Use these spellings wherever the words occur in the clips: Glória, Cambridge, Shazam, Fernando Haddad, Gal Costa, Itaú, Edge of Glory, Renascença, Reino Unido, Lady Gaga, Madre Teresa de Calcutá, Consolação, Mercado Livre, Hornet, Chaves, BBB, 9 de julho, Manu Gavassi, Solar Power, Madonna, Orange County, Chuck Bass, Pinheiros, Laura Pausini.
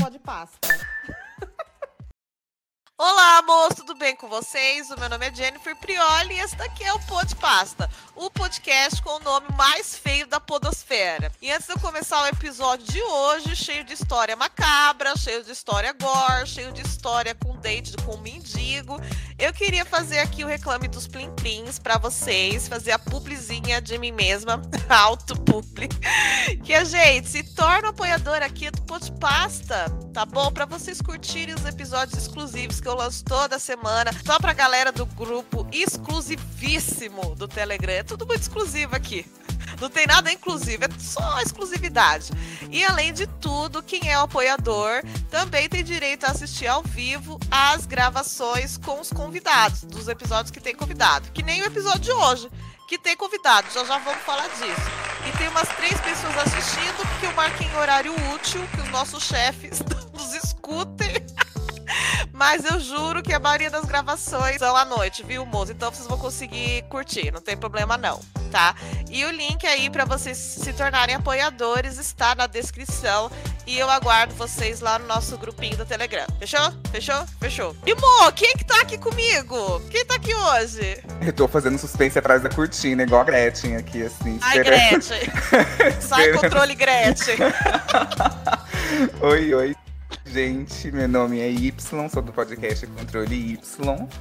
Podpasta. Olá, amor, tudo bem com vocês? O meu nome é Jennifer Prioli e esse daqui é o Podpasta, o podcast com o nome mais feio da podosfera. E antes de eu começar o episódio de hoje, cheio de história macabra, cheio de história gore, cheio de história com date, com mendigo, eu queria fazer aqui o reclame dos plim-plins pra vocês, fazer a publizinha de mim mesma, auto-publi, que a gente se torna apoiador aqui do Podpasta, tá bom? Pra vocês curtirem os episódios exclusivos que eu lanço toda semana, só pra galera do grupo exclusivíssimo do Telegram. É tudo muito exclusivo aqui. Não tem nada inclusivo, é só exclusividade. E além de tudo, quem é o apoiador também tem direito a assistir ao vivo as gravações com os convidados, dos episódios que tem convidado. Que nem o episódio de hoje, que tem convidado, já vamos falar disso. E tem umas 3 pessoas assistindo, porque eu marquei em horário útil, que os nossos chefes nos escutem. Mas eu juro que a maioria das gravações são à noite, viu, moço? Então vocês vão conseguir curtir, não tem problema não, tá? E o link aí para vocês se tornarem apoiadores está na descrição e eu aguardo vocês lá no nosso grupinho do Telegram. Fechou? Fechou? Fechou. E, Mo, quem que tá aqui comigo? Quem tá aqui hoje? Eu tô fazendo suspense atrás da cortina, igual a Gretchen aqui, assim. Ai, esperando. Gretchen. Sai, controle, Gretchen. Oi, oi. Gente, meu nome é Y, sou do podcast Controle Y.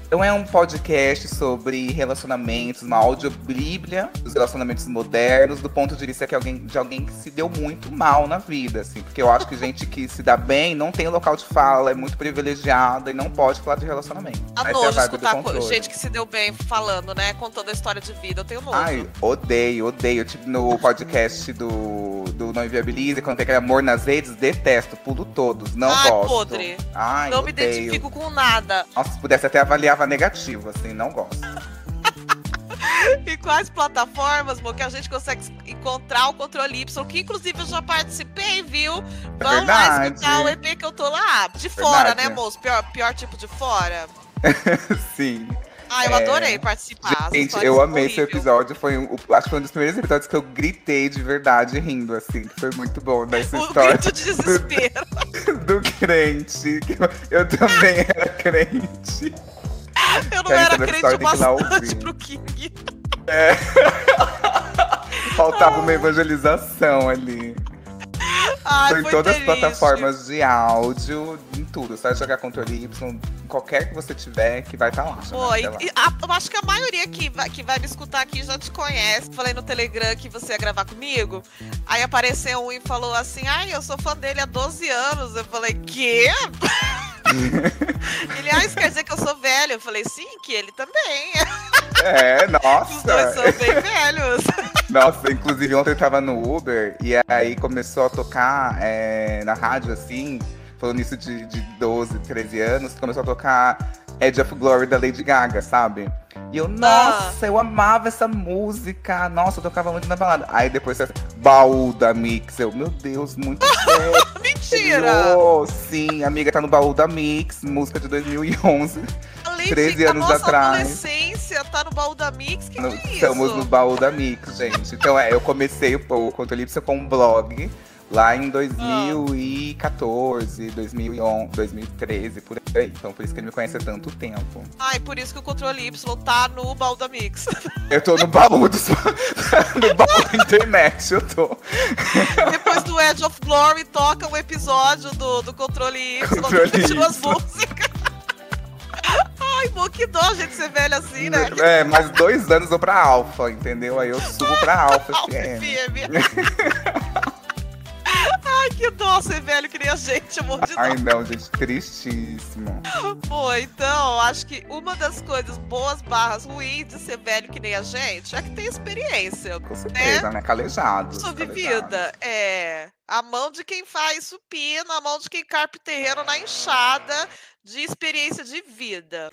Então é um podcast sobre relacionamentos, uma audiobíblia dos relacionamentos modernos, do ponto de vista que de alguém que se deu muito mal na vida, assim. Porque eu acho que gente que se dá bem não tem local de fala, é muito privilegiada e não pode falar de relacionamento. A nojo escutar gente que se deu bem falando, né? Contando a história de vida, eu tenho nojo. Ai, odeio. Tipo, no podcast do Não Inviabiliza, quando tem aquele amor nas redes, detesto, pulo todos, não gosto. Podre. Ai, não odeio. Me identifico com nada. Nossa, se pudesse até avaliava negativo, assim, não gosto. E quais plataformas, amor, que a gente consegue encontrar o Controle Y, que inclusive eu já participei, viu? Vamos lá escutar o EP que eu tô lá. De fora, verdade, né, moço? Pior tipo de fora. Sim. Ah, eu adorei participar. Gente, eu amei esse episódio. Acho que foi um dos primeiros episódios que eu gritei de verdade rindo, assim. Foi muito bom dessa história. Grito de desespero. Do crente. Eu também era crente. Eu não era crente bastante pro King. É. Faltava uma evangelização ali. Ai, em todas as plataformas de áudio, em tudo. Só jogar Controle Y, qualquer que você tiver, que vai estar lá. Pô, eu acho que a maioria que vai me escutar aqui já te conhece. Falei no Telegram que você ia gravar comigo. Aí apareceu um e falou assim, ai, eu sou fã dele há 12 anos. Eu falei, quê? Ele, isso quer dizer que eu sou velho? Eu falei, sim, que ele também. É, nossa. Os dois são bem velhos. Nossa, inclusive ontem eu tava no Uber e aí começou a tocar na rádio, assim, falando isso de 12, 13 anos, começou a tocar Edge of Glory da Lady Gaga, sabe? E eu, nossa, eu amava essa música, nossa, eu tocava muito na balada. Aí depois, Baú da Mix, eu, meu Deus, muito sério. Mentira! Oh, sim, amiga, tá no Baú da Mix, música de 2011. 13 anos atrás. Adolescência, tá no Baú da Mix, que é isso? Estamos no Baú da Mix, gente. Então eu comecei o Controle Y com um blog lá em 2014, 2011, 2013, por aí. Então por isso que ele me conhece há tanto tempo. Ai, por isso que o Controle Y tá no Baú da Mix. Eu tô no baú no baú da internet, eu tô. Depois do Edge of Glory toca um episódio do Controle Y, que tirou as músicas. Ai, pô, que dó, gente, ser velho assim, né? É, mas 2 anos eu pra Alfa, entendeu? Aí eu subo pra Alfa FM. Ai, que dó ser velho que nem a gente, amor de Deus. Ai, não, gente, tristíssimo. Pô, então, acho que uma das coisas boas / ruins de ser velho que nem a gente é que tem experiência. Com certeza, né? Calejado. Sobre vida, a mão de quem faz supino, a mão de quem carpe terreno na enxada, de experiência de vida.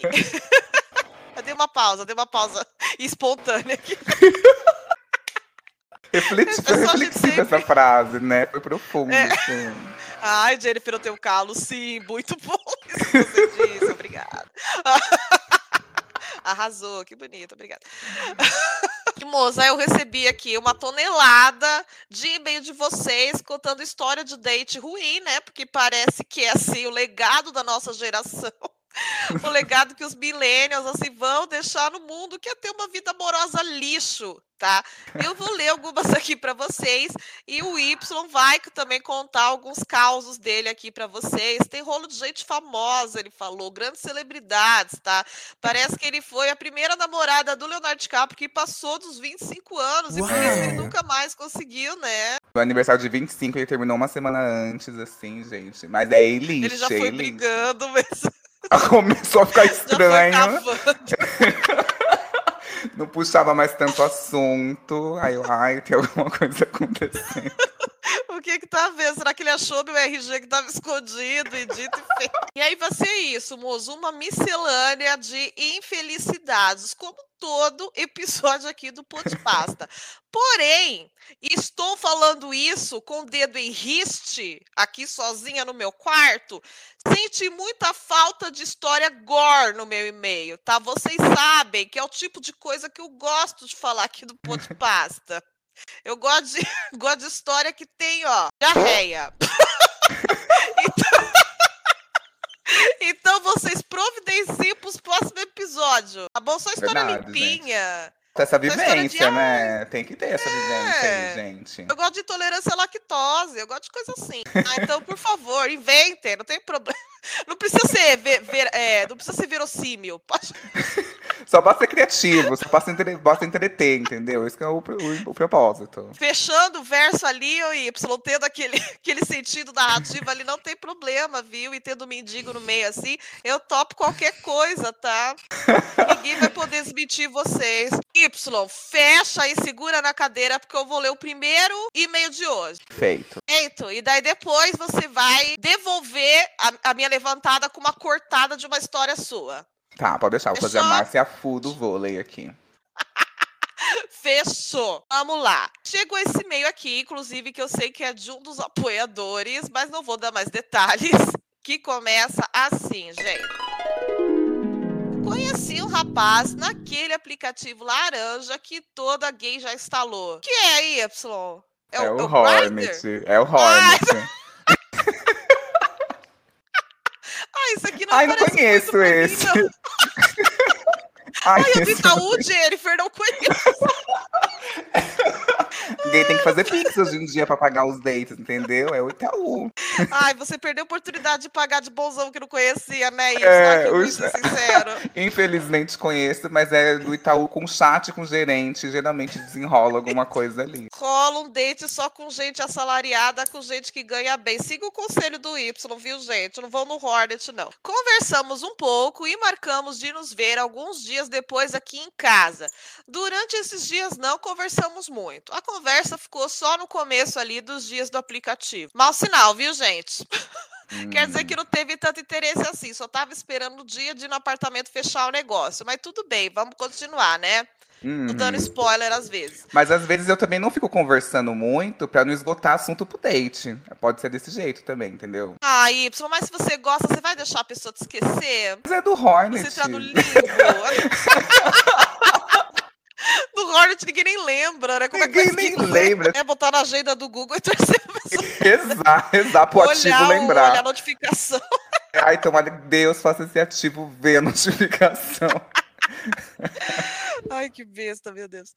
Eu dei uma pausa espontânea aqui. Foi reflexiva essa frase, né? Foi profundo, assim. Ai, Jennifer, eu tenho calo, sim, muito bom isso que você disse, obrigada. Arrasou, que bonito, obrigada. Moça, eu recebi aqui uma tonelada de e-mail de vocês contando história de date ruim, né? Porque parece que é assim o legado da nossa geração. O legado que os millennials assim, vão deixar no mundo, que é ter uma vida amorosa lixo, tá? Eu vou ler algumas aqui para vocês e o Y vai também contar alguns causos dele aqui para vocês. Tem rolo de gente famosa, ele falou, grandes celebridades, tá? Parece que ele foi a primeira namorada do Leonardo DiCaprio que passou dos 25 anos e por isso ele nunca mais conseguiu, né? No aniversário de 25 ele terminou uma semana antes, assim, gente. Mas é lixo. Ele já foi brigando, mas... Começou a ficar estranho. Não puxava mais tanto assunto. Aí eu, ai, tem alguma coisa acontecendo. O que que tá vendo? Será que ele achou meu RG que tava escondido e dito e feito? E aí vai ser isso, moço. Uma miscelânea de infelicidades, como todo episódio aqui do Podpasta. Porém, estou falando isso com o dedo em riste, aqui sozinha no meu quarto. Senti muita falta de história gore no meu e-mail, tá? Vocês sabem que é o tipo de coisa que eu gosto de falar aqui do Podpasta. Eu gosto de história que tem, ó, diarreia. Então vocês providenciem para os próximos episódios, tá bom? Só história limpinha. Gente. Essa vivência, né? Tem que ter essa vivência aí, gente. Eu gosto de intolerância à lactose, eu gosto de coisa assim. Ah, então, por favor, inventem, não tem problema. Não precisa ser, não precisa ser verossímil. Só basta ser criativo, só basta entreter, entendeu? Isso que é o propósito. Fechando o verso ali, o Y, tendo aquele sentido narrativo ali, não tem problema, viu? E tendo um mendigo no meio assim, eu topo qualquer coisa, tá? Ninguém vai poder desmentir vocês. Y, fecha e segura na cadeira, porque eu vou ler o primeiro e-mail de hoje. Feito. E daí depois você vai devolver a minha levantada com uma cortada de uma história sua. Tá, pode deixar. Vou fazer a Márcia Fu do vôlei aqui. Fechou. Vamos lá. Chegou esse e-mail aqui, inclusive, que eu sei que é de um dos apoiadores, mas não vou dar mais detalhes, que começa assim, gente. Conheci um rapaz naquele aplicativo laranja que toda gay já instalou. Que é aí, Y? É o Hornet. É o Hornet. Isso aqui não parece não conheço muito esse. Mim, eu do Itaú, Jennifer, não conheço. Ninguém tem que fazer pix hoje em dia pra pagar os dates, entendeu? É o Itaú. Ai, você perdeu a oportunidade de pagar de bonzão que não conhecia, né? Isso, sincero. Infelizmente conheço, mas é do Itaú com chat, com gerente. Geralmente desenrola alguma coisa ali. Rola um date só com gente assalariada, com gente que ganha bem. Siga o conselho do Y, viu, gente? Não vão no Hornet, não. Conversamos um pouco e marcamos de nos ver alguns dias depois aqui em casa. Durante esses dias não conversamos muito. A conversa ficou só no começo ali dos dias do aplicativo. Mau sinal, viu, gente? Quer dizer que não teve tanto interesse assim, só tava esperando o dia de ir no apartamento fechar o negócio. Mas tudo bem, vamos continuar, né? Tô dando spoiler às vezes. Mas às vezes eu também não fico conversando muito pra não esgotar assunto pro date. Pode ser desse jeito também, entendeu? Ah, Y, mas se você gosta, você vai deixar a pessoa te esquecer? Mas é do Hornet. Você tá no livro. Do Hornet ninguém nem lembra, né? Como ninguém é que nem lembra. É botar na agenda do Google e torcer a pessoa. Exato, pro ativo lembrar. Olhar a notificação. Ai, tomara que Deus faça esse ativo ver a notificação. Ai, que besta, meu Deus.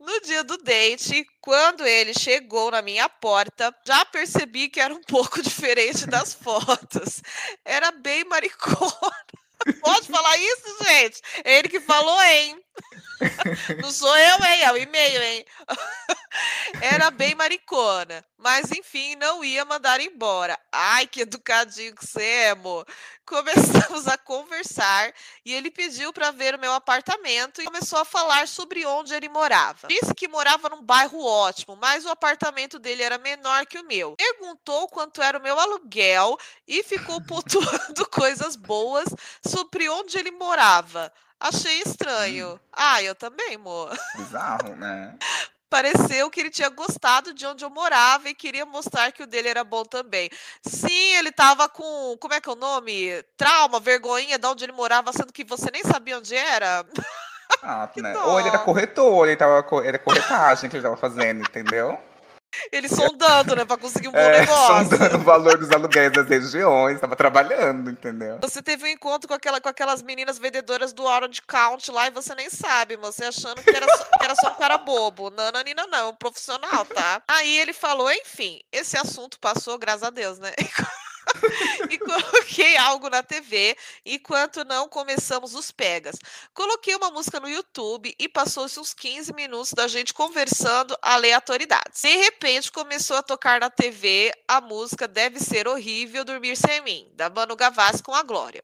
No dia do date, quando ele chegou na minha porta, já percebi que era um pouco diferente das fotos. Era bem maricona. Pode falar isso, gente? É ele que falou, hein? Não sou eu, hein? É o e-mail, hein? Era bem maricona. Mas, enfim, não ia mandar embora. Ai, que educadinho que você é, amor. Começamos a conversar e ele pediu para ver o meu apartamento e começou a falar sobre onde ele morava. Disse que morava num bairro ótimo, mas o apartamento dele era menor que o meu. Perguntou quanto era o meu aluguel e ficou pontuando coisas boas sobre onde ele morava. Achei estranho. Ah, eu também, amor. Bizarro, né? Pareceu que ele tinha gostado de onde eu morava e queria mostrar que o dele era bom também. Sim, ele tava com, como é que é o nome? Trauma, vergonhinha de onde ele morava, sendo que você nem sabia onde era. Ah, né? Ou ele era corretor, ou ele tava era corretagem que ele tava fazendo, entendeu? Ele sondando, né, pra conseguir um bom negócio. Sondando o valor dos aluguéis das regiões, tava trabalhando, entendeu? Você teve um encontro com aquelas meninas vendedoras do Orange County lá e você nem sabe, você achando que era só um cara bobo. Nananina não, um profissional, tá? Aí ele falou, enfim, esse assunto passou, graças a Deus, né? E coloquei algo na TV enquanto não começamos os pegas. Coloquei uma música no YouTube e passou-se uns 15 minutos da gente conversando aleatoriedades. De repente começou a tocar na TV a música Deve Ser Horrível Dormir Sem Mim, da Manu Gavassi com a Glória.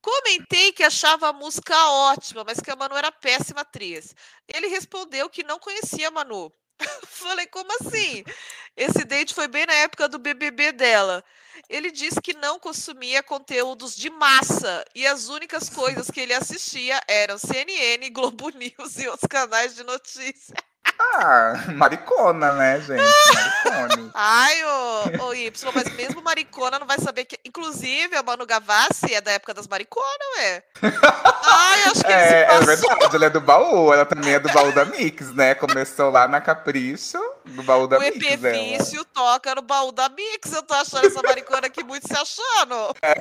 Comentei que achava a música ótima, mas que a Manu era péssima atriz. Ele respondeu que não conhecia a Manu. Falei, como assim? Esse date foi bem na época do BBB dela. Ele disse que não consumia conteúdos de massa e as únicas coisas que ele assistia eram CNN, Globo News e outros canais de notícia. Ah, maricona, né, gente? Maricone. Ai, ô Y, mas mesmo maricona não vai saber que... Inclusive, a Manu Gavassi é da época das mariconas, ué. Ai, acho que ele se passou. É verdade, ela é do baú, ela também é do baú da Mix, né? Começou lá na Capricho, do baú da Mix. O EP Vício toca no baú da Mix, eu tô achando essa maricona aqui muito se achando. É.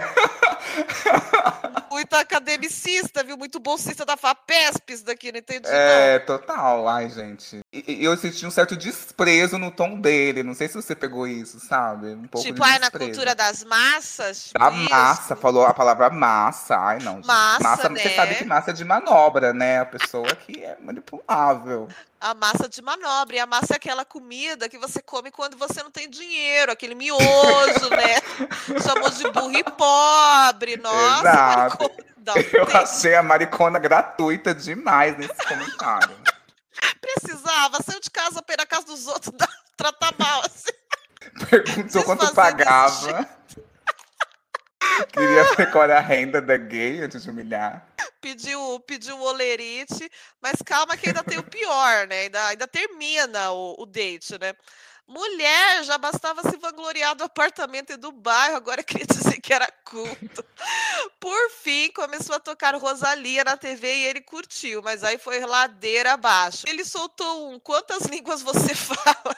Muito academicista, viu? Muito bolsista da FAPESP, isso daqui, não entendi não. É, total, ai, gente. E eu senti um certo desprezo no tom dele. Não sei se você pegou isso, sabe? Um pouco tipo, de ai, na cultura das massas? Tipo da massa, isso. Falou a palavra massa. Ai, não. Massa, massa, né? Você sabe que massa é de manobra, né? A pessoa que é manipulável. A massa de manobra. E a massa é aquela comida que você come quando você não tem dinheiro. Aquele miojo, né? Chamou de burro e pobre. Nossa, eu achei a maricona gratuita demais nesse comentário. Precisava, saiu de casa pra ir na casa dos outros, tratar mal, assim. Perguntou quanto pagava. Queria recolher a renda da gay antes de humilhar. Pediu um olerite, mas calma que ainda tem o pior, né? Ainda termina o date, né? Mulher, já bastava se vangloriar do apartamento e do bairro, agora queria dizer que era culto. Por fim, começou a tocar Rosalia na TV e ele curtiu, mas aí foi ladeira abaixo. Ele soltou quantas línguas você fala?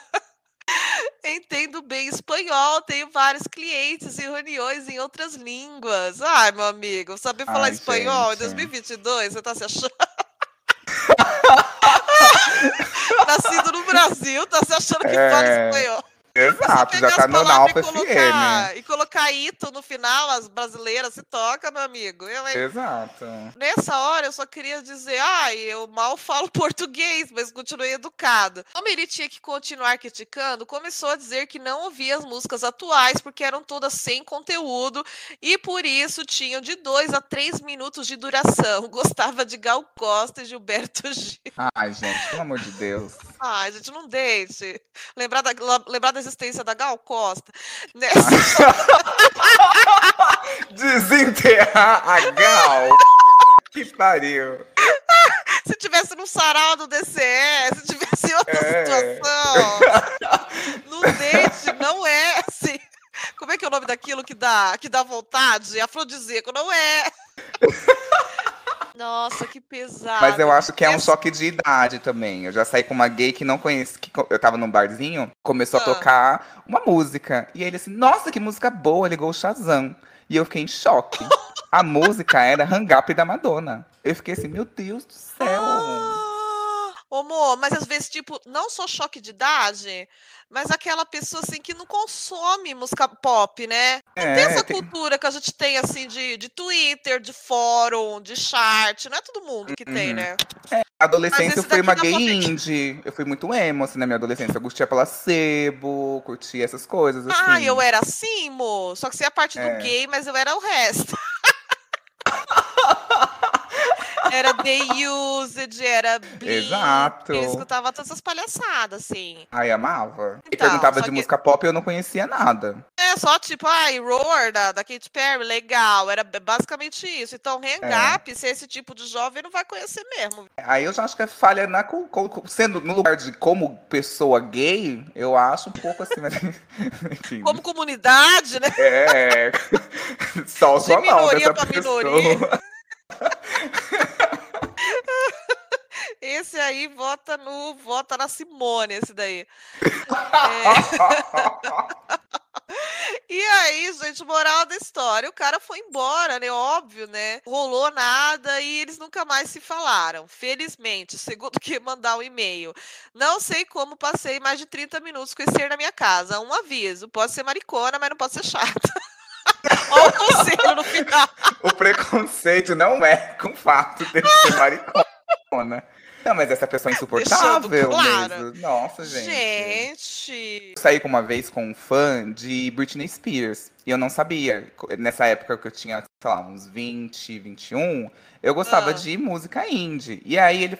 Entendo bem espanhol, tenho vários clientes e reuniões em outras línguas. Ai, meu amigo, saber falar espanhol em 2022, você tá se achando? Nascido no Brasil, tá se achando que fala espanhol. Exato, já tá no Nauta FM. E colocar Ito no final, as brasileiras se toca, meu amigo. Exato. Nessa hora, eu só queria dizer, eu mal falo português, mas continuei educado. Como ele tinha que continuar criticando, começou a dizer que não ouvia as músicas atuais, porque eram todas sem conteúdo, e por isso tinham de 2 a 3 minutos de duração. Gostava de Gal Costa e Gilberto Gil. Ai, gente, pelo amor de Deus. Ai, gente, não deixe. Lembrar da existência da Gal Costa. Desenterrar a Gal. Que pariu. Se tivesse num sarau do DCE, se tivesse outra situação. No date, não é assim. Como é que é o nome daquilo que dá vontade? Afrodisíaco, não é. Nossa, que pesado. Mas eu acho que é um choque de idade também. Eu já saí com uma gay que não conhecia. Eu tava num barzinho, começou a tocar uma música. E ele assim, nossa, que música boa, ligou o Shazam. E eu fiquei em choque. A música era Hang Up da Madonna. Eu fiquei assim, meu Deus do céu. Amor, mas às vezes, tipo, não só choque de idade, mas aquela pessoa, assim, que não consome música pop, né? Não tem essa cultura que a gente tem, assim, de Twitter, de fórum, de chart. Não é todo mundo que tem, né? A adolescência eu fui uma gay indie. Eu fui muito emo, assim, na minha adolescência. Eu curtia placebo, curtia essas coisas, assim. Ah, eu era assim, amor. Só que você é a parte do gay, mas eu era o resto. Era The Used, era Blink. Exato. Eu escutava todas essas palhaçadas, assim. Ai, amava. Então, e perguntava de música pop e eu não conhecia nada. É, só tipo, Roar, da Katy Perry, legal. Era basicamente isso. Então, Hang Up, se é esse tipo de jovem, não vai conhecer mesmo. Aí eu já acho que é falha sendo no lugar de como pessoa gay, eu acho um pouco assim, mas... Enfim. Como comunidade, né? É. Só a mão dessa pessoa. Minoria. Esse aí vota na Simone, esse daí. E aí, gente, moral da história, o cara foi embora, né? Óbvio, né? Rolou nada e eles nunca mais se falaram. Felizmente, segundo que mandar um e-mail. Não sei como passei mais de 30 minutos com esse ser na minha casa. Um aviso, pode ser maricona, mas não pode ser chata. Olha o conselho no final. O preconceito não é com o fato dele ser maricona. Não, mas essa pessoa é insuportável mesmo. Nossa, gente. Eu saí uma vez com um fã de Britney Spears. E eu não sabia. Nessa época que eu tinha, sei lá, uns 20, 21, eu gostava de música indie. E aí ele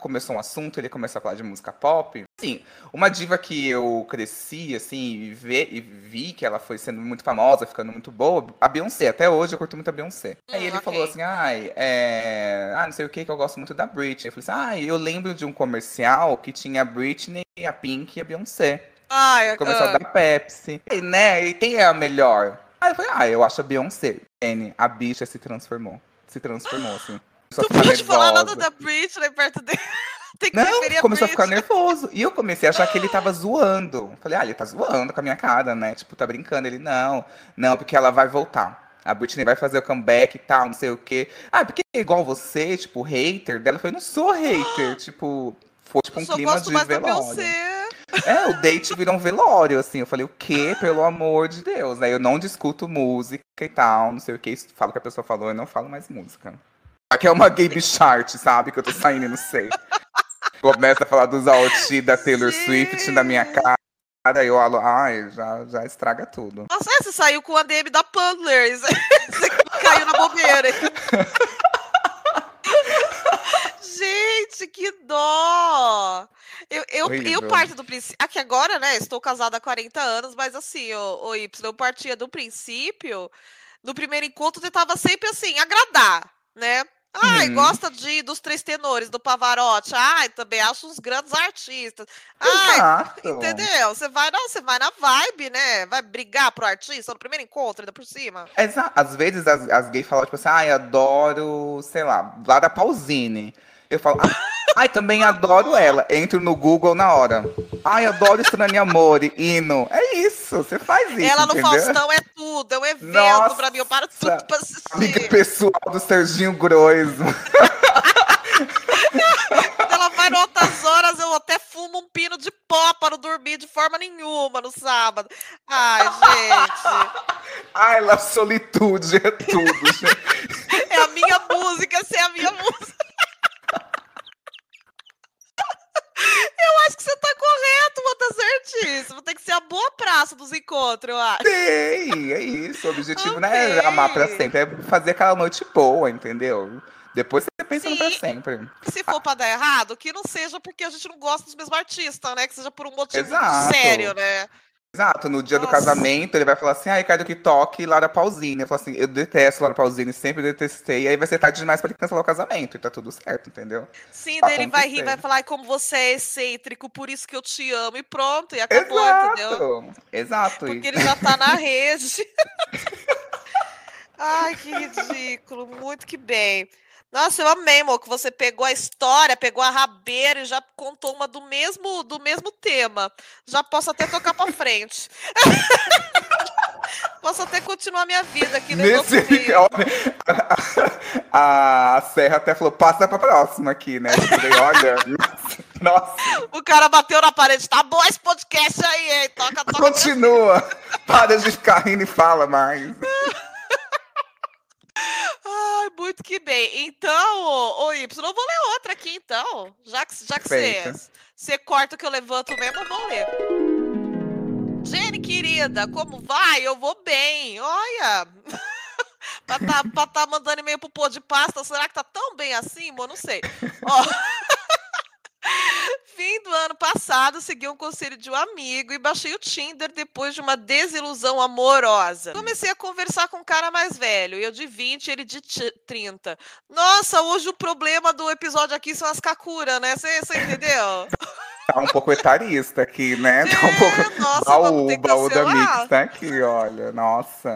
começou um assunto, ele começou a falar de música pop. Assim, uma diva que eu cresci, assim, e vi que ela foi sendo muito famosa, ficando muito boa, a Beyoncé. Até hoje eu curto muito a Beyoncé. Aí ele falou assim, não sei o que, que eu gosto muito da Britney. Eu falei assim, eu lembro de um comercial que tinha a Britney, a Pink e a Beyoncé. Começou a dar Pepsi. E, né? E quem é a melhor? Aí eu falei, eu acho a Beyoncé. A bicha se transformou. Se transformou, assim. Tu pode falar nada da Britney perto dele. Tem que não, começou a ficar nervoso. E eu comecei a achar que ele tava zoando. Falei, ele tá zoando com a minha cara, né? Tipo, tá brincando. Ele, não, porque ela vai voltar. A Britney vai fazer o comeback e tal, não sei o quê. Porque é igual você, tipo, hater dela. Eu falei, não sou hater. Tipo, foi tipo um clima de velório. O date virou um velório, assim. Eu falei, o quê? Pelo amor de Deus. Aí eu não discuto música e tal, não sei o quê. Falo o que a pessoa falou, eu não falo mais música. Aqui é uma game chart, sabe? Que eu tô saindo, não sei. Começa a falar dos AOT da Taylor Swift na minha cara. Eu falo, já estraga tudo. Nossa, você saiu com a DM da Pundler. Você caiu na bobeira. Gente, que dó! Eu parto do princípio... Aqui agora, né, estou casada há 40 anos, mas assim, o Y, eu partia do princípio, no primeiro encontro, eu tentava sempre, assim, agradar, né? Gosta dos três tenores, do Pavarotti. Também acho uns grandes artistas. Entendeu? Você vai na vibe, né? Vai brigar pro artista no primeiro encontro, ainda por cima. Às vezes as gays falam, tipo assim, adoro, sei lá, Laura Pausini. Eu falo, também adoro ela. Entro no Google na hora. Adoro Estranho Amor, hino. É isso, você faz isso, ela no Faustão é tudo, é um evento. Nossa, pra mim, eu paro tudo pra assistir. Amiga pessoal do Serginho Groismo. Ela vai em outras horas, eu até fumo um pino de pó para não dormir de forma nenhuma no sábado. Gente. La solitude é tudo, gente. É a minha música, essa é a minha música. Eu acho que você tá correto, mas tá certíssimo. Tem que ser a boa praça dos encontros, eu acho. Sim, é isso. O objetivo não é amar pra sempre, é fazer aquela noite boa, entendeu? Depois você pensa pra sempre. Se for pra dar errado, que não seja porque a gente não gosta dos mesmos artistas, né? Que seja por um motivo sério, né? Exato, no dia do casamento ele vai falar assim, Ricardo que toque Laura Pausini. Eu falo assim, eu detesto Laura Pausini, sempre detestei. Aí vai ser tarde demais pra ele cancelar o casamento e tá tudo certo, entendeu? Sim, daí ele vai rir, vai falar, como você é excêntrico, por isso que eu te amo. E pronto, e acabou, entendeu? Exato. Porque ele já tá na rede. Que ridículo, muito que bem. Nossa, eu amei, amor, que você pegou a história, pegou a rabeira e já contou uma do mesmo tema. Já posso até tocar pra frente. Posso até continuar minha vida aqui nesse vídeo. A Serra até falou, passa pra próxima aqui, né? Eu falei, olha, nossa. O cara bateu na parede, tá bom esse podcast aí, hein? Toca. Continua, para de ficar rindo e fala mais. Muito que bem. Então, Y, eu vou ler outra aqui, então. Já que você corta o que eu levanto mesmo, eu vou ler. Jenny, querida, como vai? Eu vou bem. Olha... pra tá mandando e-mail pro Podpasta, será que tá tão bem assim, amor? Não sei. Fim do ano passado, segui um conselho de um amigo e baixei o Tinder depois de uma desilusão amorosa. Comecei a conversar com um cara mais velho, eu de 20, ele de 30. Nossa, hoje o problema do episódio aqui são as kakura, né? Você entendeu? Tá um pouco etarista aqui, né? Tá um pouco... Nossa, baú da Mix tá aqui, olha, nossa...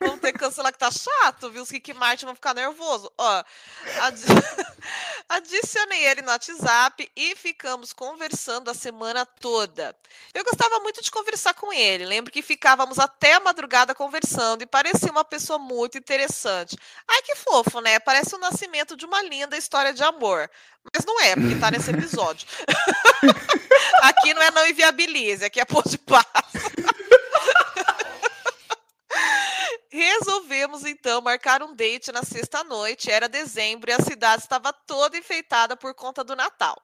Vamos ter que cancelar que tá chato, viu? Os Rick Martin vão ficar nervosos. Adicionei ele no WhatsApp e ficamos conversando a semana toda. Eu gostava muito de conversar com ele. Lembro que ficávamos até a madrugada conversando e parecia uma pessoa muito interessante. Ai, que fofo, né? Parece o nascimento de uma linda história de amor. Mas não é, porque tá nesse episódio. Aqui não é não inviabilize, aqui é Podpasta. Resolvemos, então, marcar um date na sexta-noite, era dezembro e a cidade estava toda enfeitada por conta do Natal.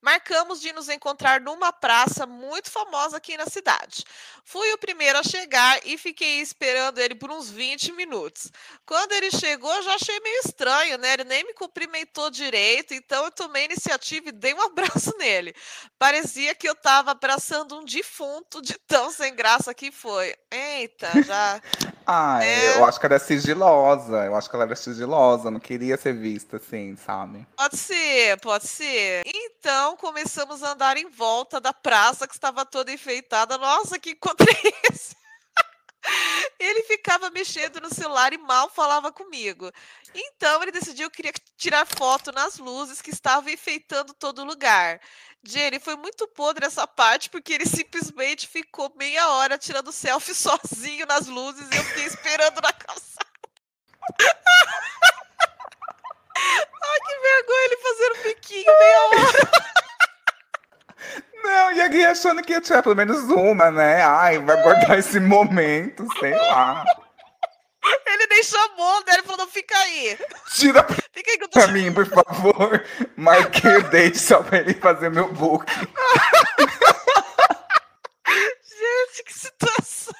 Marcamos de nos encontrar numa praça muito famosa aqui na cidade. Fui o primeiro a chegar e fiquei esperando ele por uns 20 minutos. Quando ele chegou, eu já achei meio estranho, né? Ele nem me cumprimentou direito, então eu tomei a iniciativa e dei um abraço nele. Parecia que eu estava abraçando um defunto de tão sem graça que foi. Eita, já... Ah, é. Eu acho que ela era sigilosa, não queria ser vista assim, sabe? Pode ser. Então, começamos a andar em volta da praça que estava toda enfeitada. Nossa, que encontrei isso! Ele ficava mexendo no celular e mal falava comigo. Então ele decidiu que queria tirar foto nas luzes que estavam enfeitando todo lugar. Jenny, foi muito podre essa parte, porque ele simplesmente ficou meia hora tirando selfie sozinho nas luzes e eu fiquei esperando na calçada. Ai, que vergonha, ele fazendo piquinho meia hora. Não, e aqui achando que ia tirar pelo menos uma, né? Ai, vai guardar esse momento, sei lá. Ele nem chamou, né? Ele falou, fica aí. Tira pra mim, por favor. Marquei o date só pra ele fazer meu book. Gente, que situação.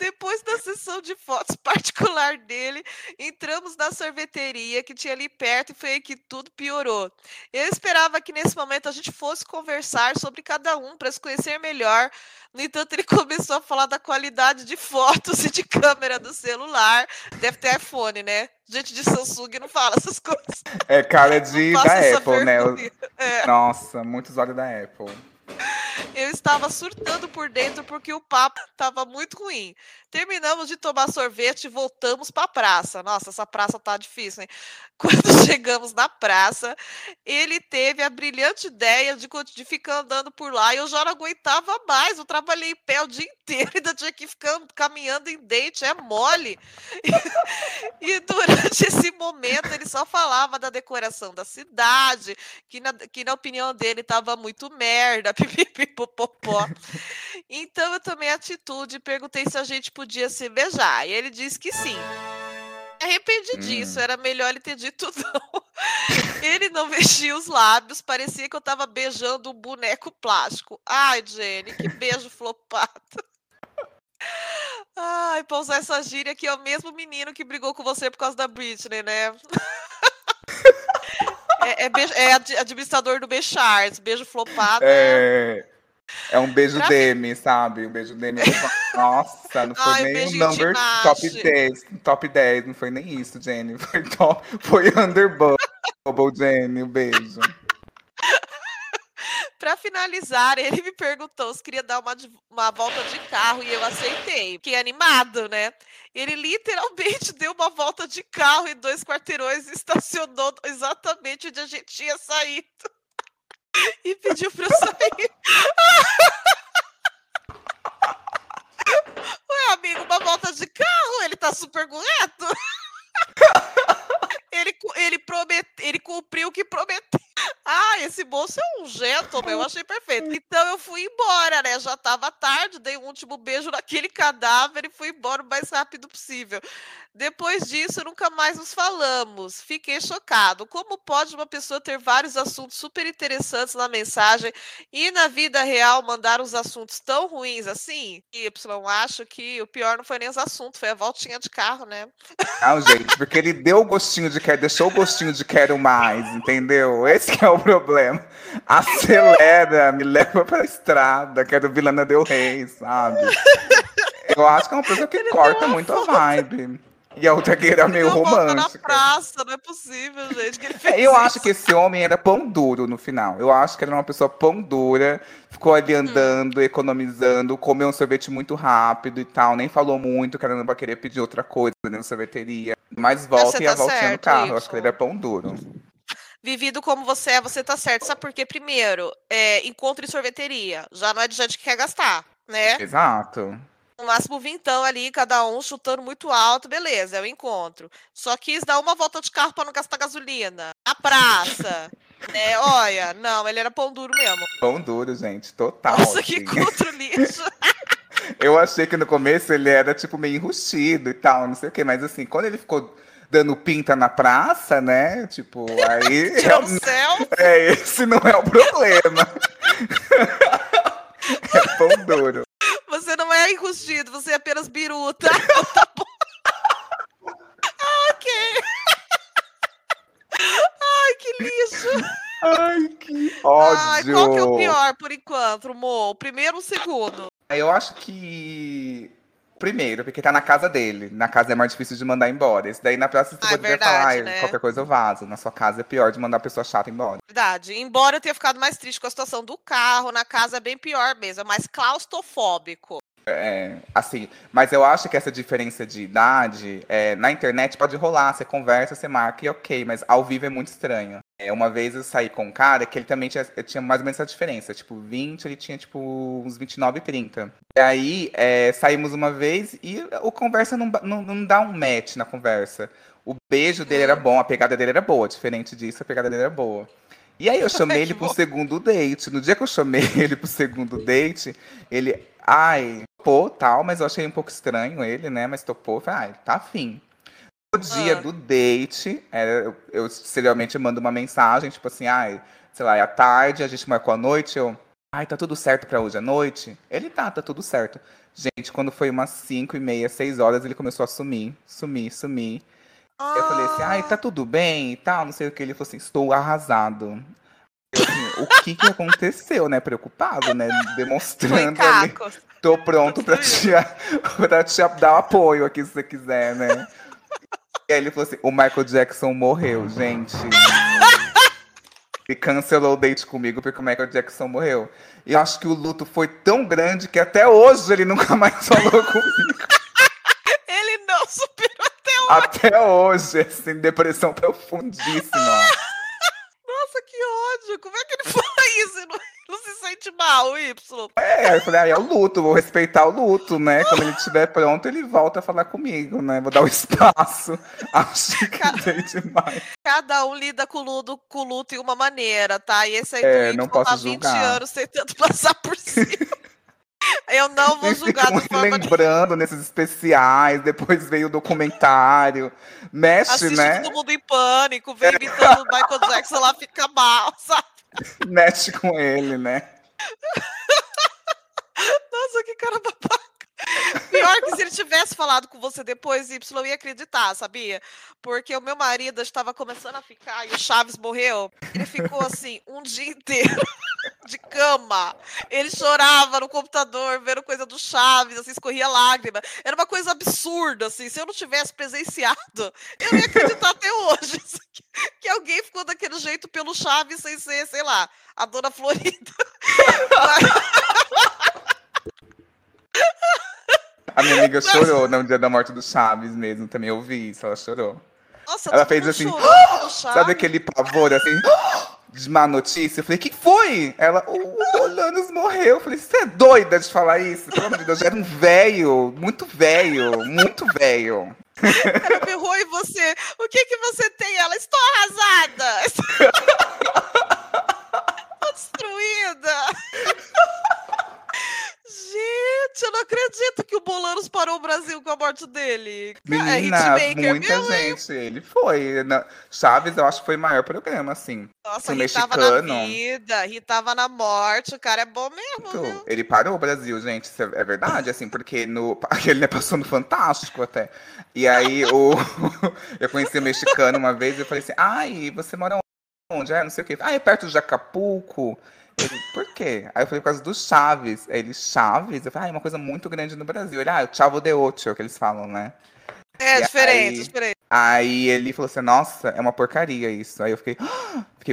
Depois da sessão de fotos particular dele, entramos na sorveteria que tinha ali perto e foi aí que tudo piorou. Eu esperava que nesse momento a gente fosse conversar sobre cada um para se conhecer melhor. No entanto, ele começou a falar da qualidade de fotos e de câmera do celular. Deve ter iPhone, né? Gente de Samsung não fala essas coisas. É cara de da Apple, né? É. Nossa, muitos olhos da Apple. Eu estava surtando por dentro porque o papo estava muito ruim. Terminamos de tomar sorvete e voltamos para a praça. Nossa, essa praça tá difícil, hein? Quando chegamos na praça, ele teve a brilhante ideia de ficar andando por lá e eu já não aguentava mais. Eu trabalhei em pé o dia inteiro e ainda tinha que ficar caminhando em date, é mole. E durante esse momento ele só falava da decoração da cidade, que na opinião dele estava muito merda, pipipipopopó. Então eu tomei a atitude e perguntei se a gente podia se beijar. E ele disse que sim. Arrependi disso, era melhor ele ter dito não. Ele não mexia os lábios, parecia que eu tava beijando um boneco plástico. Ai, Jenny, que beijo flopado. Ai, pra usar essa gíria que é o mesmo menino que brigou com você por causa da Britney, né? É administrador do Bechars, beijo flopado. É... É um beijo pra Demi, mim, sabe? Um beijo Demi. Nossa, não foi nem um number top 10. Não foi nem isso, Jenny. Foi underbubble, Jenny. Um beijo. Pra finalizar, ele me perguntou se queria dar uma volta de carro e eu aceitei. Fiquei animado, né? Ele literalmente deu uma volta de carro em 2 quarteirões e estacionou exatamente onde a gente tinha saído. E pediu pra eu sair. Ué, amigo, uma volta de carro, ele tá super correto. Ele cumpriu o que prometeu. Ah, esse bolso é um gentleman, eu achei perfeito. Então eu fui embora, né? Já tava tarde, dei um último beijo naquele cadáver e fui embora o mais rápido possível. Depois disso, nunca mais nos falamos. Fiquei chocado. Como pode uma pessoa ter vários assuntos super interessantes na mensagem e na vida real mandar uns assuntos tão ruins assim? Y, acho que o pior não foi nem os assuntos, foi a voltinha de carro, né? Não, gente, porque ele deu o gostinho de quero, deixou o gostinho de quero mais, entendeu? Esse que é o problema. Acelera, me leva pra estrada, quero Vilana Del Rey, sabe? Eu acho que é uma pessoa que ele corta muito a vibe. E a outra que era meio romântica. Na praça, não é possível, gente. Que ele fez eu isso. Acho que esse homem era pão duro no final. Eu acho que era uma pessoa pão dura, ficou ali andando, economizando, comeu um sorvete muito rápido e tal, nem falou muito, que ela não vai querer pedir outra coisa na sorveteria. Mas volta e a voltinha no carro. Eu acho que ele era pão duro. Vivido como você é, você tá certo. Sabe por quê? Primeiro, encontro em sorveteria. Já não é de gente que quer gastar, né? Exato. No máximo vintão ali, cada um chutando muito alto, beleza, é o encontro. Só quis dar uma volta de carro pra não gastar gasolina. Na praça. Né? Olha, não, ele era pão duro mesmo. Pão duro, gente, total. Nossa, assim. Que encontro lixo. Eu achei que no começo ele era, tipo, meio enrustido e tal, não sei o quê. Mas, assim, quando ele ficou dando pinta na praça, né? Tipo, aí... Tirou o céu? Esse não é o problema. É pão duro. Você não é enrustido, você é apenas biruta. Tá bom. Ah, ok. Ai, que lixo. Ai, que ódio. Ai, qual que é o pior, por enquanto, Mo? O primeiro ou o segundo? Eu acho que... Primeiro, porque tá na casa dele. Na casa é mais difícil de mandar embora. Esse daí na praça você pode falar, né? Qualquer coisa eu vazo. Na sua casa é pior de mandar a pessoa chata embora. Verdade. Embora eu tenha ficado mais triste com a situação do carro, na casa é bem pior mesmo. É mais claustrofóbico. É, assim, mas eu acho que essa diferença de idade, na internet pode rolar. Você conversa, você marca e ok, mas ao vivo é muito estranho. Uma vez eu saí com um cara que ele também tinha mais ou menos essa diferença. Tipo, 20, ele tinha tipo uns 29, 30. E aí, saímos uma vez e a conversa não dá um match na conversa. O beijo dele era bom, a pegada dele era boa. Diferente disso, a pegada dele era boa. E aí eu chamei ele pro segundo date. No dia que eu chamei ele pro segundo date, ele... Ai, topou, tal, mas eu achei um pouco estranho ele, né? Mas topou, falei, ai, tá afim. No dia do date, eu serialmente mando uma mensagem, tipo assim, ai, sei lá, é à tarde, a gente marcou a noite, eu... Ai, tá tudo certo pra hoje à noite? Ele tá tudo certo. Gente, quando foi umas 5h30, 6 horas, ele começou a sumir. Ah. Eu falei assim, ai, tá tudo bem e tal, não sei o que. Ele falou assim, estou arrasado. Assim, o que aconteceu, né? Preocupado, né? Demonstrando ali. Tô pronto pra te dar apoio aqui, se você quiser, né? E aí ele falou assim, o Michael Jackson morreu, gente. E cancelou o date comigo porque o Michael Jackson morreu. E eu acho que o luto foi tão grande que até hoje ele nunca mais falou comigo. Ele não superou até hoje. Até hoje, assim, depressão profundíssima. Como é que ele fala isso? Ele não se sente mal, o Y. Eu falei, é o luto, vou respeitar o luto, né? Quando ele estiver pronto, ele volta a falar comigo, né? Vou dar o espaço. Acho que tem demais. Cada um lida com o luto em uma maneira, tá? E esse aí não posso tá 20 anos tentando passar por cima. Eu não vou julgar de forma lembrando nesses especiais, depois veio o documentário. Mexe, assiste, né? Todo mundo em pânico, vem imitando o Michael Jackson lá, fica mal, sabe? Mexe com ele, né? Nossa, que cara babaca. Pior que se ele tivesse falado com você depois, Y, eu ia acreditar, sabia? Porque o meu marido estava começando a ficar e o Chaves morreu. Ele ficou assim, um dia inteiro de cama. Ele chorava no computador, vendo coisa do Chaves, assim, escorria lágrima. Era uma coisa absurda, assim. Se eu não tivesse presenciado, eu não ia acreditar até hoje que alguém ficou daquele jeito pelo Chaves sem ser, sei lá, a Dona Florinda. A minha amiga chorou no dia da morte do Chaves mesmo, também ouvi isso, ela chorou. Nossa, ela fez assim, sabe aquele pavor assim, de má notícia? Eu falei, o que foi? Ela, o Bolanos morreu. Eu falei, você é doida de falar isso? Pelo amor de Deus, era um velho, muito velho, muito velho. Ela berrou em você, o que você tem? Ela, estou arrasada, estou destruída. Gente, eu não acredito que o Bolanos parou o Brasil com a morte dele. Menina, muita gente. Ele foi. Chaves, eu acho que foi o maior programa, assim. Nossa, irritava na vida, irritava na morte. O cara é bom mesmo, viu? Ele parou o Brasil, gente. Isso é verdade, assim, porque ele passou no Fantástico até. E aí, eu conheci um mexicano uma vez e eu falei assim, ai, você mora onde? Não sei o quê. Ah, é perto de Acapulco. Ele, por quê? Aí eu falei, por causa do Chaves. Aí ele, Chaves? Eu falei, é uma coisa muito grande no Brasil. Ele, o Chavo de Ocho, que eles falam, né? É, diferente. Aí ele falou assim, nossa, é uma porcaria isso. Aí eu fiquei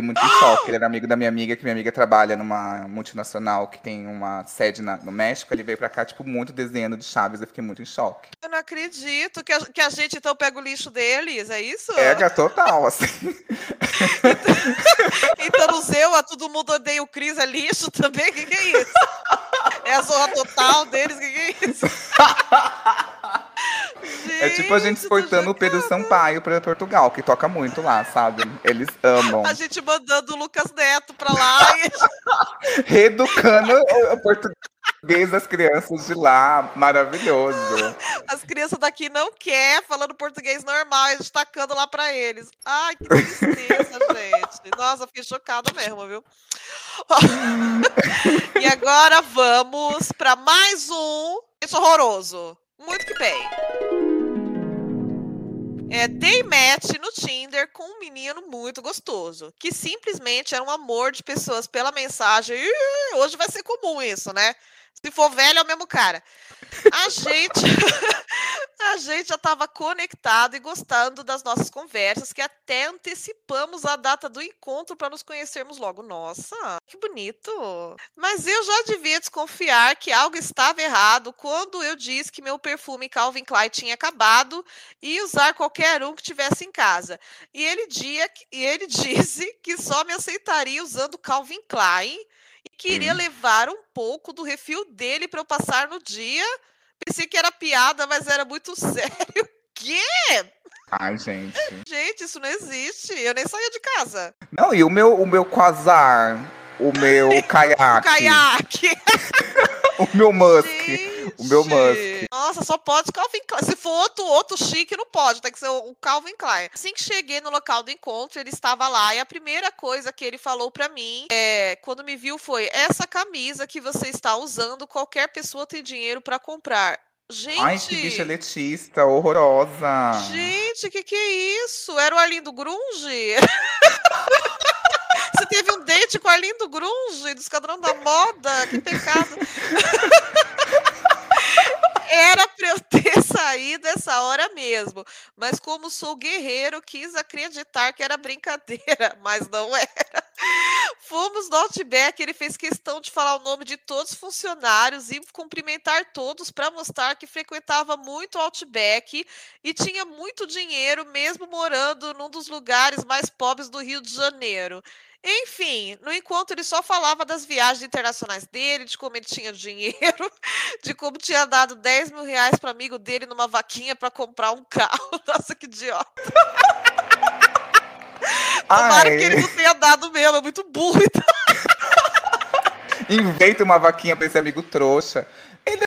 muito em choque. Ele era amigo da minha amiga, que minha amiga trabalha numa multinacional que tem uma sede no México. Ele veio pra cá, tipo, muito desenhando de Chaves. Eu fiquei muito em choque. Eu não acredito que a gente, então, pega o lixo deles, é isso? É total, assim. Então, todo mundo odeia o Cris, é lixo também? O que é isso? É a zorra total deles? O que é isso? Gente, é tipo a gente exportando o Pedro Sampaio pra Portugal, que toca muito lá, sabe? Eles amam. A gente mandando o Lucas Neto pra lá. E... reeducando o português das crianças de lá. Maravilhoso. As crianças daqui não querem, falando português normal, a gente tacando lá pra eles. Ai, que tristeza, gente. Nossa, fiquei chocada mesmo, viu? E agora vamos pra mais um. Isso horroroso. Muito que bem. Dei match no Tinder com um menino muito gostoso, que simplesmente era um amor de pessoas pela mensagem. Hoje vai ser comum isso, né? Se for velho, é o mesmo cara. A gente já estava conectado e gostando das nossas conversas, que até antecipamos a data do encontro para nos conhecermos logo. Nossa, que bonito. Mas eu já devia desconfiar que algo estava errado quando eu disse que meu perfume Calvin Klein tinha acabado e usar qualquer um que tivesse em casa. E ele disse que só me aceitaria usando Calvin Klein. E queria levar um pouco do refil dele para eu passar no dia. Pensei que era piada, mas era muito sério. Quê? Ai, gente. Gente, isso não existe. Eu nem saía de casa. Não, e o meu quasar, o meu caiaque. O caiaque. O meu musk. Gente. O meu musk. Nossa, só pode Calvin Klein. Se for outro chique, não pode. Tem que ser o Calvin Klein. Assim que cheguei no local do encontro, ele estava lá. E a primeira coisa que ele falou pra mim, quando me viu, foi: essa camisa que você está usando, qualquer pessoa tem dinheiro pra comprar. Gente. Ai, que bicha elitista, horrorosa. Gente, o que é isso? Era o Arlindo Grunge? Você teve um date com o Arlindo Grunge, do Esquadrão da Moda? Que pecado. Era pra eu ter saído essa hora mesmo. Mas como sou guerreiro, quis acreditar que era brincadeira, mas não era. Fomos no Outback, ele fez questão de falar o nome de todos os funcionários e cumprimentar todos para mostrar que frequentava muito o Outback e tinha muito dinheiro, mesmo morando num dos lugares mais pobres do Rio de Janeiro. Enfim, no encontro ele só falava das viagens internacionais dele, de como ele tinha dinheiro, de como tinha dado 10 mil reais para amigo dele numa vaquinha para comprar um carro. Nossa, que idiota. Tomara que ele não tenha dado mesmo, é muito burro. Então. Inventa uma vaquinha para esse amigo trouxa. Ele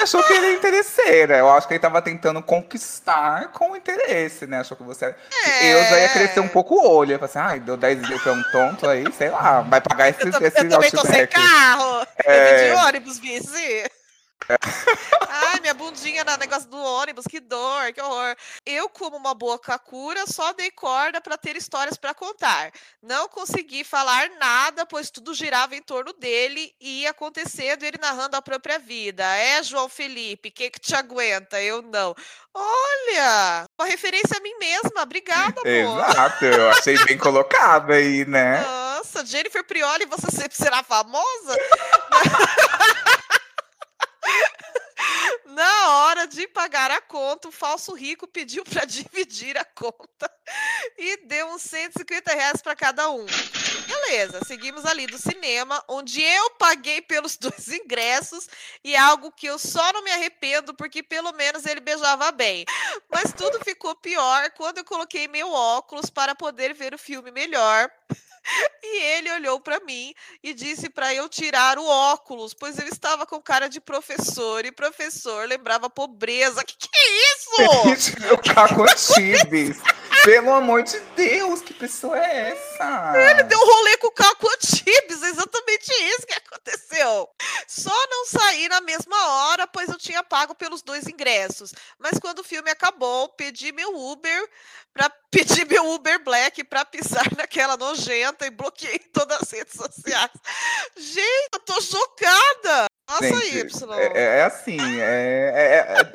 achou que ele era interesseira. Eu acho que ele tava tentando conquistar com interesse, né? Achou que você era... Eu já ia crescer um pouco o olho. Eu falei assim, deu 10 mil pra um tonto aí, sei lá, vai pagar esse Outback. Eu também tô sem carro. Eu vim de ônibus, vice. Ai, minha bundinha no negócio do ônibus, que dor, que horror. Eu, como uma boa kakura, só dei corda para ter histórias para contar. Não consegui falar nada, pois tudo girava em torno dele e ia acontecendo, ele narrando a própria vida. João Felipe, quem que te aguenta? Eu não. Olha, uma referência a mim mesma, obrigada, amor. Exato, eu achei bem colocado aí, né? Nossa, Jennifer Prioli, você sempre será famosa? Na hora de pagar a conta, o falso rico pediu para dividir a conta e deu uns 150 reais para cada um. Beleza, seguimos ali do cinema, onde eu paguei pelos dois ingressos e algo que eu só não me arrependo, porque pelo menos ele beijava bem. Mas tudo ficou pior quando eu coloquei meu óculos para poder ver o filme melhor. E ele olhou para mim e disse para eu tirar o óculos, pois eu estava com cara de professor, e professor lembrava pobreza. Que é isso? Ele deu caco a Tibes. Pelo amor de Deus, que pessoa é essa? Ele deu um rolê com o Caco Antibes, exatamente isso que aconteceu. Só não saí na mesma hora, pois eu tinha pago pelos dois ingressos. Mas quando o filme acabou, pedi meu Uber Black para pisar naquela nojenta e bloqueei todas as redes sociais. Gente, eu tô chocada. traço gente, Y. É assim,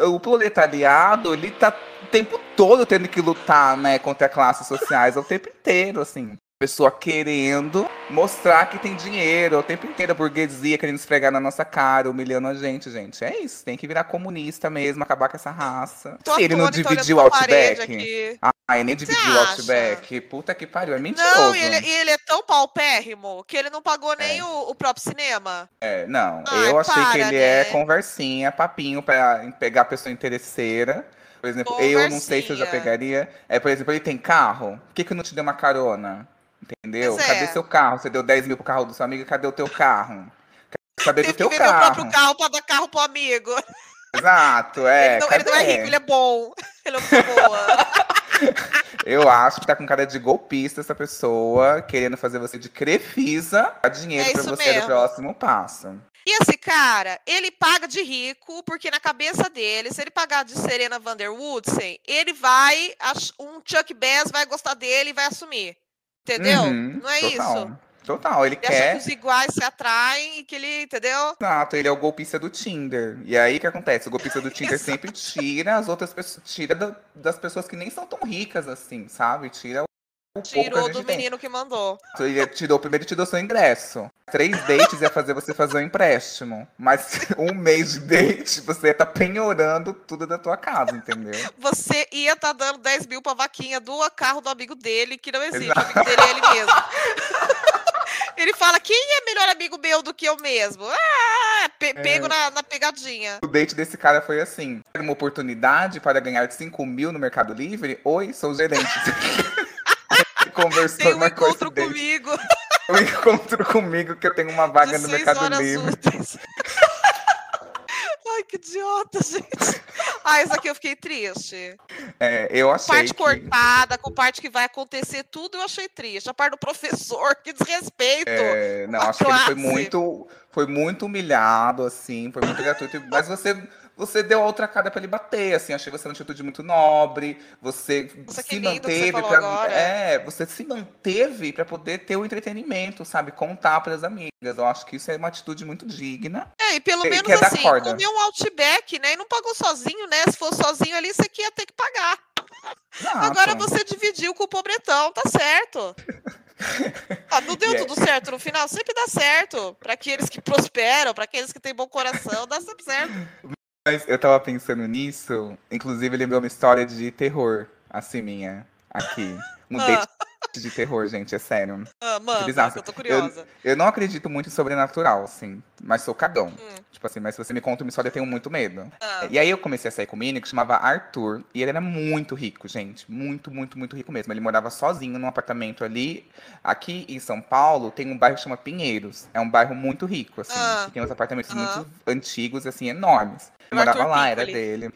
o proletariado, ele tá o tempo todo tendo que lutar, né, contra classes sociais, é o tempo inteiro, assim. Pessoa querendo mostrar que tem dinheiro, o tempo inteiro a burguesia querendo esfregar na nossa cara, humilhando a gente, gente. É isso, tem que virar comunista mesmo, acabar com essa raça. Ele não dividiu o Outback. Ai, nem dividiu o Outback. Puta que pariu, é mentiroso. Não, e ele é tão paupérrimo que ele não pagou nem o próprio cinema. É, não. Ai, eu achei que ele é conversinha, papinho pra pegar a pessoa interesseira. Por exemplo, conversinha. Eu não sei se eu já pegaria. É, por exemplo, ele tem carro? Por que não te deu uma carona? Entendeu? Cadê seu carro? Você deu 10 mil pro carro do seu amigo, cadê o teu carro? Quero saber do teu carro. Ele tem que ver meu próprio carro pra dar carro pro amigo. Exato, é. Ele não é rico, ele é bom. Ele é boa. Eu acho que tá com cara de golpista essa pessoa, querendo fazer você de crefisa, dar dinheiro pra você mesmo. Do próximo passo. E esse cara, ele paga de rico, porque na cabeça dele, se ele pagar de Serena Van der Woodsen, ele vai, um Chuck Bass vai gostar dele e vai assumir. Entendeu? Uhum, não é total, isso? Total, ele quer... que os iguais se atraem e que ele, entendeu? Exato, ele é o golpista do Tinder. E aí, o que acontece? O golpista do Tinder sempre tira as outras pessoas, tira das pessoas que nem são tão ricas assim, sabe? Tirou do menino que mandou. Ele tirou seu ingresso. 3 dates ia fazer você fazer um empréstimo. Mas um mês de date, você ia estar penhorando tudo da tua casa, entendeu? Você ia estar dando 10 mil pra vaquinha do carro do amigo dele, que não existe. Exato. O amigo dele é ele mesmo. Ele fala, quem é melhor amigo meu do que eu mesmo? Pego na pegadinha. O date desse cara foi assim. Uma oportunidade para ganhar 5 mil no Mercado Livre? Oi, sou o gerente. Tem um encontro comigo. Um encontro comigo que eu tenho uma vaga no Mercado Livre. Ai, que idiota, gente. Ah, isso aqui eu fiquei triste. É, eu achei. Parte cortada, com parte que vai acontecer, tudo eu achei triste. A parte do professor, que desrespeito. É, não, acho que ele foi muito humilhado, assim, foi muito gratuito. Mas você deu outra cara pra ele bater, assim, achei você uma atitude muito nobre, você se manteve pra... você se manteve pra poder ter o entretenimento, sabe, contar pras amigas, eu acho que isso é uma atitude muito digna. É, e pelo menos assim, comeu um Outback, né, e não pagou sozinho, né, se fosse sozinho ali, você que ia ter que pagar. Exato. Agora você dividiu com o pobretão, tá certo. Não deu tudo certo no final, sempre dá certo, pra aqueles que prosperam, pra aqueles que têm bom coração, dá sempre certo. Mas eu tava pensando nisso, inclusive lembrou uma história de terror, assim, minha, aqui. Um date de terror, gente, é sério. Mano, eu tô curiosa. Eu não acredito muito em sobrenatural, assim, mas sou cagão. Tipo assim, mas se você me conta uma história, eu tenho muito medo. E aí eu comecei a sair com um menino que chamava Arthur, e ele era muito rico, gente. Muito, muito, muito rico mesmo. Ele morava sozinho num apartamento ali. Aqui em São Paulo, tem um bairro que chama Pinheiros. É um bairro muito rico, assim. Que tem uns apartamentos muito antigos, assim, enormes. Ele morava Arthur lá, Pico, era ali. Dele.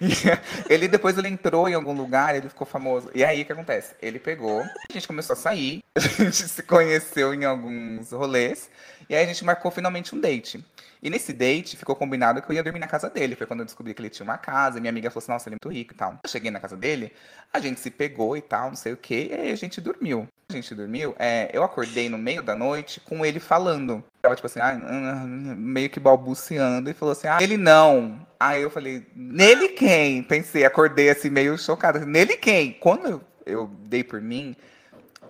E ele depois ele entrou em algum lugar, ele ficou famoso. E aí, o que acontece? Ele pegou, a gente começou a sair, a gente se conheceu em alguns rolês, e aí a gente marcou finalmente um date. E nesse date, ficou combinado que eu ia dormir na casa dele. Foi quando eu descobri que ele tinha uma casa, e minha amiga falou assim, nossa, ele é muito rico e tal. Eu cheguei na casa dele, a gente se pegou e tal, não sei o quê, e aí a gente dormiu. A gente dormiu, eu acordei no meio da noite com ele falando. Tava tipo assim, meio que balbuciando, e falou assim, ele não. Aí eu falei, nele quem? Pensei, acordei assim, meio chocada, nele quem? Quando eu dei por mim,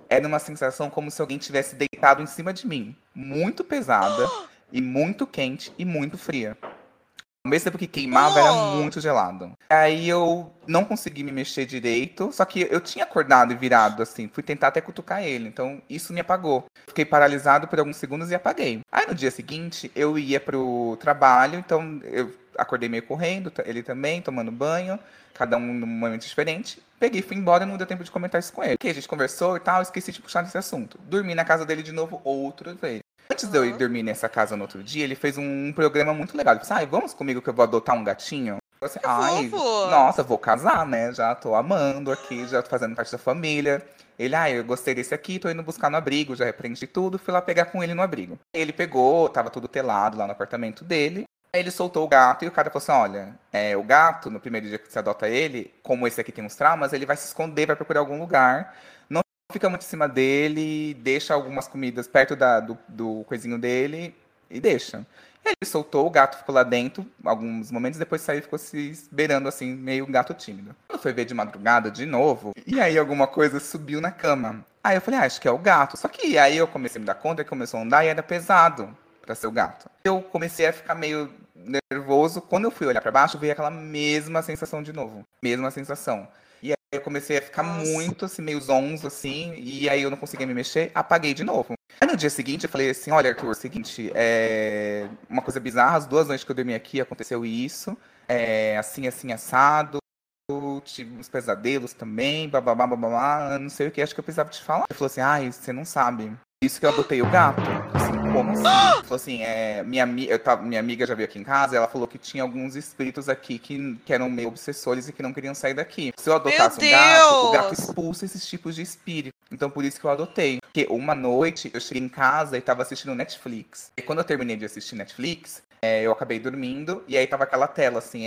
era uma sensação como se alguém tivesse deitado em cima de mim. Muito pesada. E muito quente e muito fria. Ao mesmo tempo que queimava, era muito gelado. Aí eu não consegui me mexer direito, só que eu tinha acordado e virado, assim. Fui tentar até cutucar ele, então isso me apagou. Fiquei paralisado por alguns segundos e apaguei. Aí no dia seguinte, eu ia pro trabalho, então eu acordei meio correndo, ele também, tomando banho. Cada um num momento diferente. Peguei, fui embora, não deu tempo de comentar isso com ele. Porque a gente conversou e tal, esqueci de puxar nesse assunto. Dormi na casa dele de novo outra vez. Antes de eu ir dormir nessa casa no outro dia, ele fez um programa muito legal. Ele falou assim, vamos comigo que eu vou adotar um gatinho? Eu falei assim, nossa, vou casar, né? Já tô amando aqui, já tô fazendo parte da família. Ele, eu gostei desse aqui, tô indo buscar no abrigo, já repreendi tudo. Fui lá pegar com ele no abrigo. Ele pegou, tava tudo telado lá no apartamento dele. Aí ele soltou o gato e o cara falou assim, olha, o gato, no primeiro dia que você adota ele, como esse aqui tem uns traumas, ele vai se esconder, vai procurar algum lugar. Não fica muito em cima dele, deixa algumas comidas perto do coisinho dele e deixa. Ele soltou, o gato ficou lá dentro, alguns momentos depois saiu e ficou se esperando, assim, meio gato tímido. Quando foi ver de madrugada de novo, e aí alguma coisa subiu na cama. Aí eu falei, acho que é o gato. Só que aí eu comecei a me dar conta que começou a andar e era pesado pra ser o gato. Eu comecei a ficar meio nervoso. Quando eu fui olhar pra baixo, veio aquela mesma sensação de novo. Mesma sensação. E aí eu comecei a ficar muito, assim, meio zonzo, assim, e aí eu não conseguia me mexer, apaguei de novo. Aí no dia seguinte eu falei assim, olha, Arthur, é o seguinte, é uma coisa bizarra, as 2 noites que eu dormi aqui aconteceu isso, é assim, assim, assado, tive uns pesadelos também, bababá, bababá, não sei o que, acho que eu precisava te falar. Ele falou assim, ai, você não sabe, isso que eu adotei o gato. Como assim? Ele falou assim, minha amiga já veio aqui em casa, ela falou que tinha alguns espíritos aqui que eram meio obsessores e que não queriam sair daqui. Se eu adotasse um gato, o gato expulsa esses tipos de espírito. Então por isso que eu adotei. Porque uma noite eu cheguei em casa e tava assistindo Netflix. E quando eu terminei de assistir Netflix, eu acabei dormindo e aí tava aquela tela assim,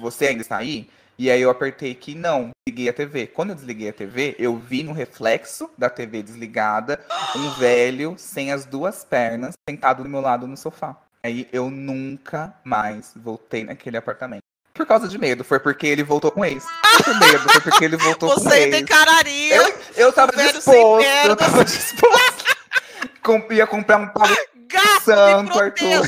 você ainda está aí? E aí eu apertei que não, desliguei a TV. Quando eu desliguei a TV, eu vi no reflexo da TV desligada um velho sem as 2 pernas sentado do meu lado no sofá. Aí eu nunca mais voltei naquele apartamento. Por causa de medo, foi porque ele voltou com o ex. Por medo, foi porque ele voltou com o ex. Você encararia. Eu tava disposto, Ia comprar um pau santo, Arthur.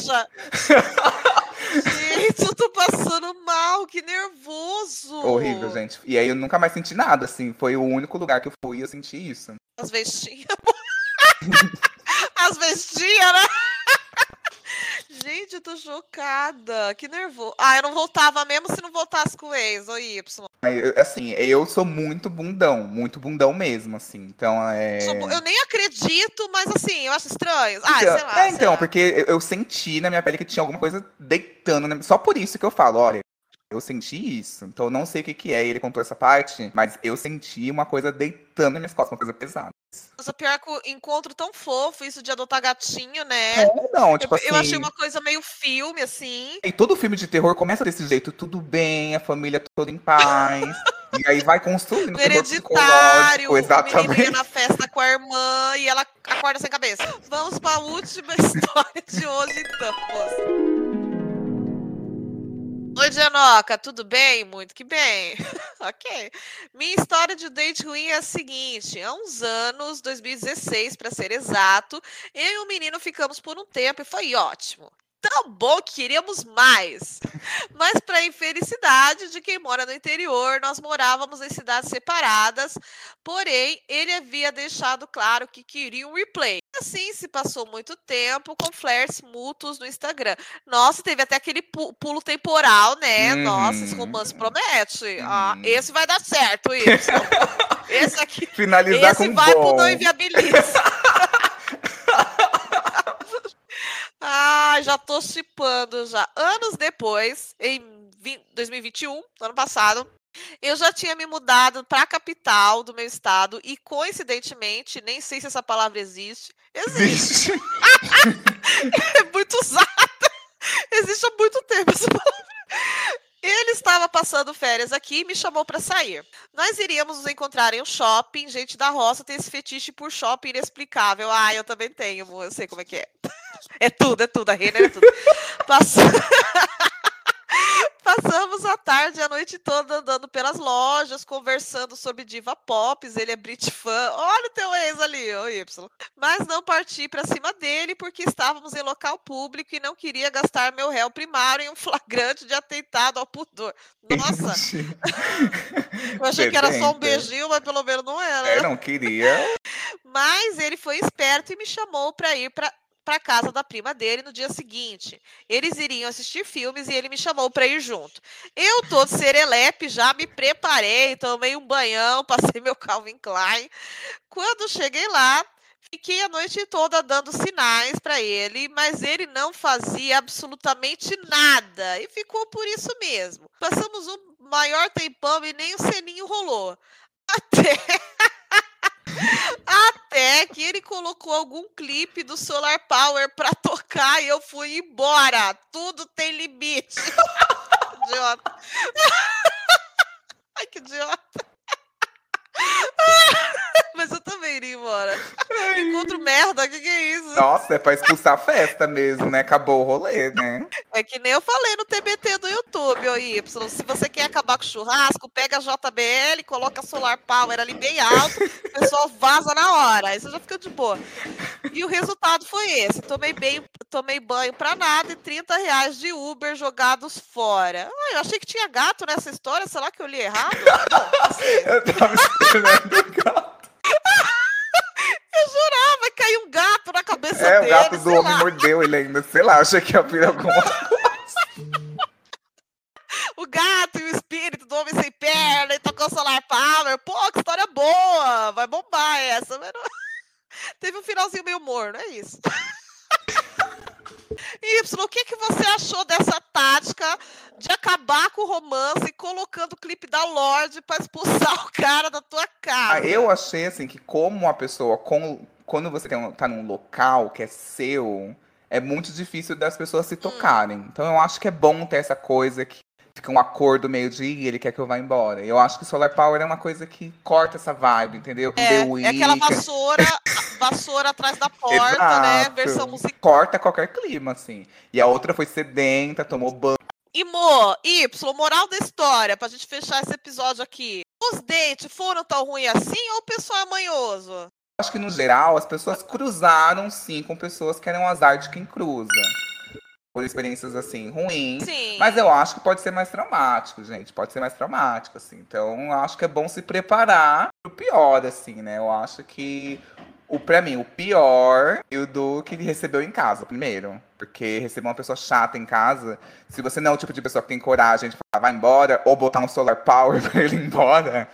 Gente, eu tô passando mal, que nervoso! Horrível, gente. E aí eu nunca mais senti nada, assim. Foi o único lugar que eu fui e eu senti isso. As vestinhas. As vestinhas, né? Gente, eu tô chocada. Que nervoso. Ah, eu não voltava mesmo se não voltasse com o ex, ou Y. Assim, eu sou muito bundão mesmo, assim. Então, eu nem acredito, mas assim, eu acho estranho. Ah, então, sei lá. Porque eu senti na minha pele que tinha alguma coisa deitando. Só por isso que eu falo, olha, eu senti isso. Então, eu não sei o que é. Ele contou essa parte, mas eu senti uma coisa deitando nas minhas costas, uma coisa pesada. Nossa, pior que o encontro tão fofo, isso de adotar gatinho, né? Eu achei uma coisa meio filme, assim. E todo filme de terror começa desse jeito, tudo bem, a família toda em paz. E aí vai construindo hereditário, o menininho na festa com a irmã e ela acorda sem cabeça. Vamos para a última história de hoje, então, moça. Oi, Janoca, tudo bem? Muito que bem. Ok. Minha história de date ruim é a seguinte. Há uns anos, 2016, para ser exato, eu e um menino ficamos por um tempo e foi ótimo. Tão bom que queríamos mais. Mas para infelicidade de quem mora no interior, nós morávamos em cidades separadas, porém, ele havia deixado claro que queria um replay. Assim, se passou muito tempo com flertes mútuos no Instagram. Nossa, teve até aquele pulo temporal, né? Nossa, esse romance promete. Ah, esse vai dar certo, isso. Esse aqui. Finalizar esse com vai bom. Pro não inviabiliza. Ah, já tô chipando já. Anos depois, em 2021, ano passado, eu já tinha me mudado para a capital do meu estado e, coincidentemente, nem sei se essa palavra existe. Existe. É muito usada. Existe há muito tempo essa palavra. Ele estava passando férias aqui e me chamou para sair. Nós iríamos nos encontrar em um shopping. Gente da roça tem esse fetiche por shopping inexplicável. Ah, eu também tenho, eu sei como é que é. É tudo, a Renner é tudo. Passamos a tarde e a noite toda andando pelas lojas, conversando sobre diva pop, ele é Brit fã. Olha o teu ex ali, o Y. Mas não parti para cima dele porque estávamos em local público e não queria gastar meu réu primário em um flagrante de atentado ao pudor. Nossa! Eu achei que era só um beijinho, mas pelo menos não era. Eu não queria. Mas ele foi esperto e me chamou para ir para casa da prima dele no dia seguinte. Eles iriam assistir filmes e ele me chamou para ir junto. Eu, todo serelepe, já me preparei, tomei um banhão, passei meu Calvin Klein. Quando cheguei lá, fiquei a noite toda dando sinais para ele, mas ele não fazia absolutamente nada e ficou por isso mesmo. Passamos o maior tempão e nem o selinho rolou. Até que ele colocou algum clipe do Solar Power pra tocar e eu fui embora. Tudo tem limite. Idiota. Ai, que idiota. mas eu também iria embora. Encontro merda, o que é isso? Nossa, é pra expulsar a festa mesmo, né? Acabou o rolê, né? É que nem eu falei no TBT do YouTube, ô Y. Se você quer acabar com o churrasco, pega a JBL, coloca a Solar Power ali bem alto, o pessoal vaza na hora, aí você já fica de boa. E o resultado foi esse. Tomei banho pra nada e R$30 de Uber jogados fora. Ah, eu achei que tinha gato nessa história, sei lá que eu li errado. Bom, assim... eu tava esperando gato. Eu jurava que caiu um gato na cabeça dele. O gato do homem mordeu ele ainda, sei lá, achei que ia virar alguma coisa. O gato e o espírito do homem sem perna e tocou Solar Power. Pô, que história boa, vai bombar essa. Mas não... Teve um finalzinho meio morno, é isso. Y, o que você achou dessa tática de acabar com o romance colocando o clipe da Lorde pra expulsar o cara da tua casa? Ah, eu achei, assim, que como a pessoa... Quando você tá num local que é seu, é muito difícil das pessoas se tocarem. Então eu acho que é bom ter essa coisa que fica um acordo meio-dia e ele quer que eu vá embora. Eu acho que Solar Power é uma coisa que corta essa vibe, entendeu? É aquela vassoura atrás da porta, exato, né? Versão musical. Corta qualquer clima, assim. E a outra foi sedenta, tomou banho. E, moral da história, pra gente fechar esse episódio aqui. Os dates foram tão ruins assim ou o pessoal é manhoso? Acho que, no geral, as pessoas cruzaram, sim, com pessoas que eram azar de quem cruza. Por experiências, assim, ruins. Sim. Mas eu acho que pode ser mais traumático, gente. Pode ser mais traumático, assim. Então, eu acho que é bom se preparar pro pior, assim, né? Eu acho que... Pra mim, o pior é o do que ele recebeu em casa, primeiro. Porque receber uma pessoa chata em casa, se você não é o tipo de pessoa que tem coragem de falar, vai embora, ou botar um Solar Power pra ele ir embora.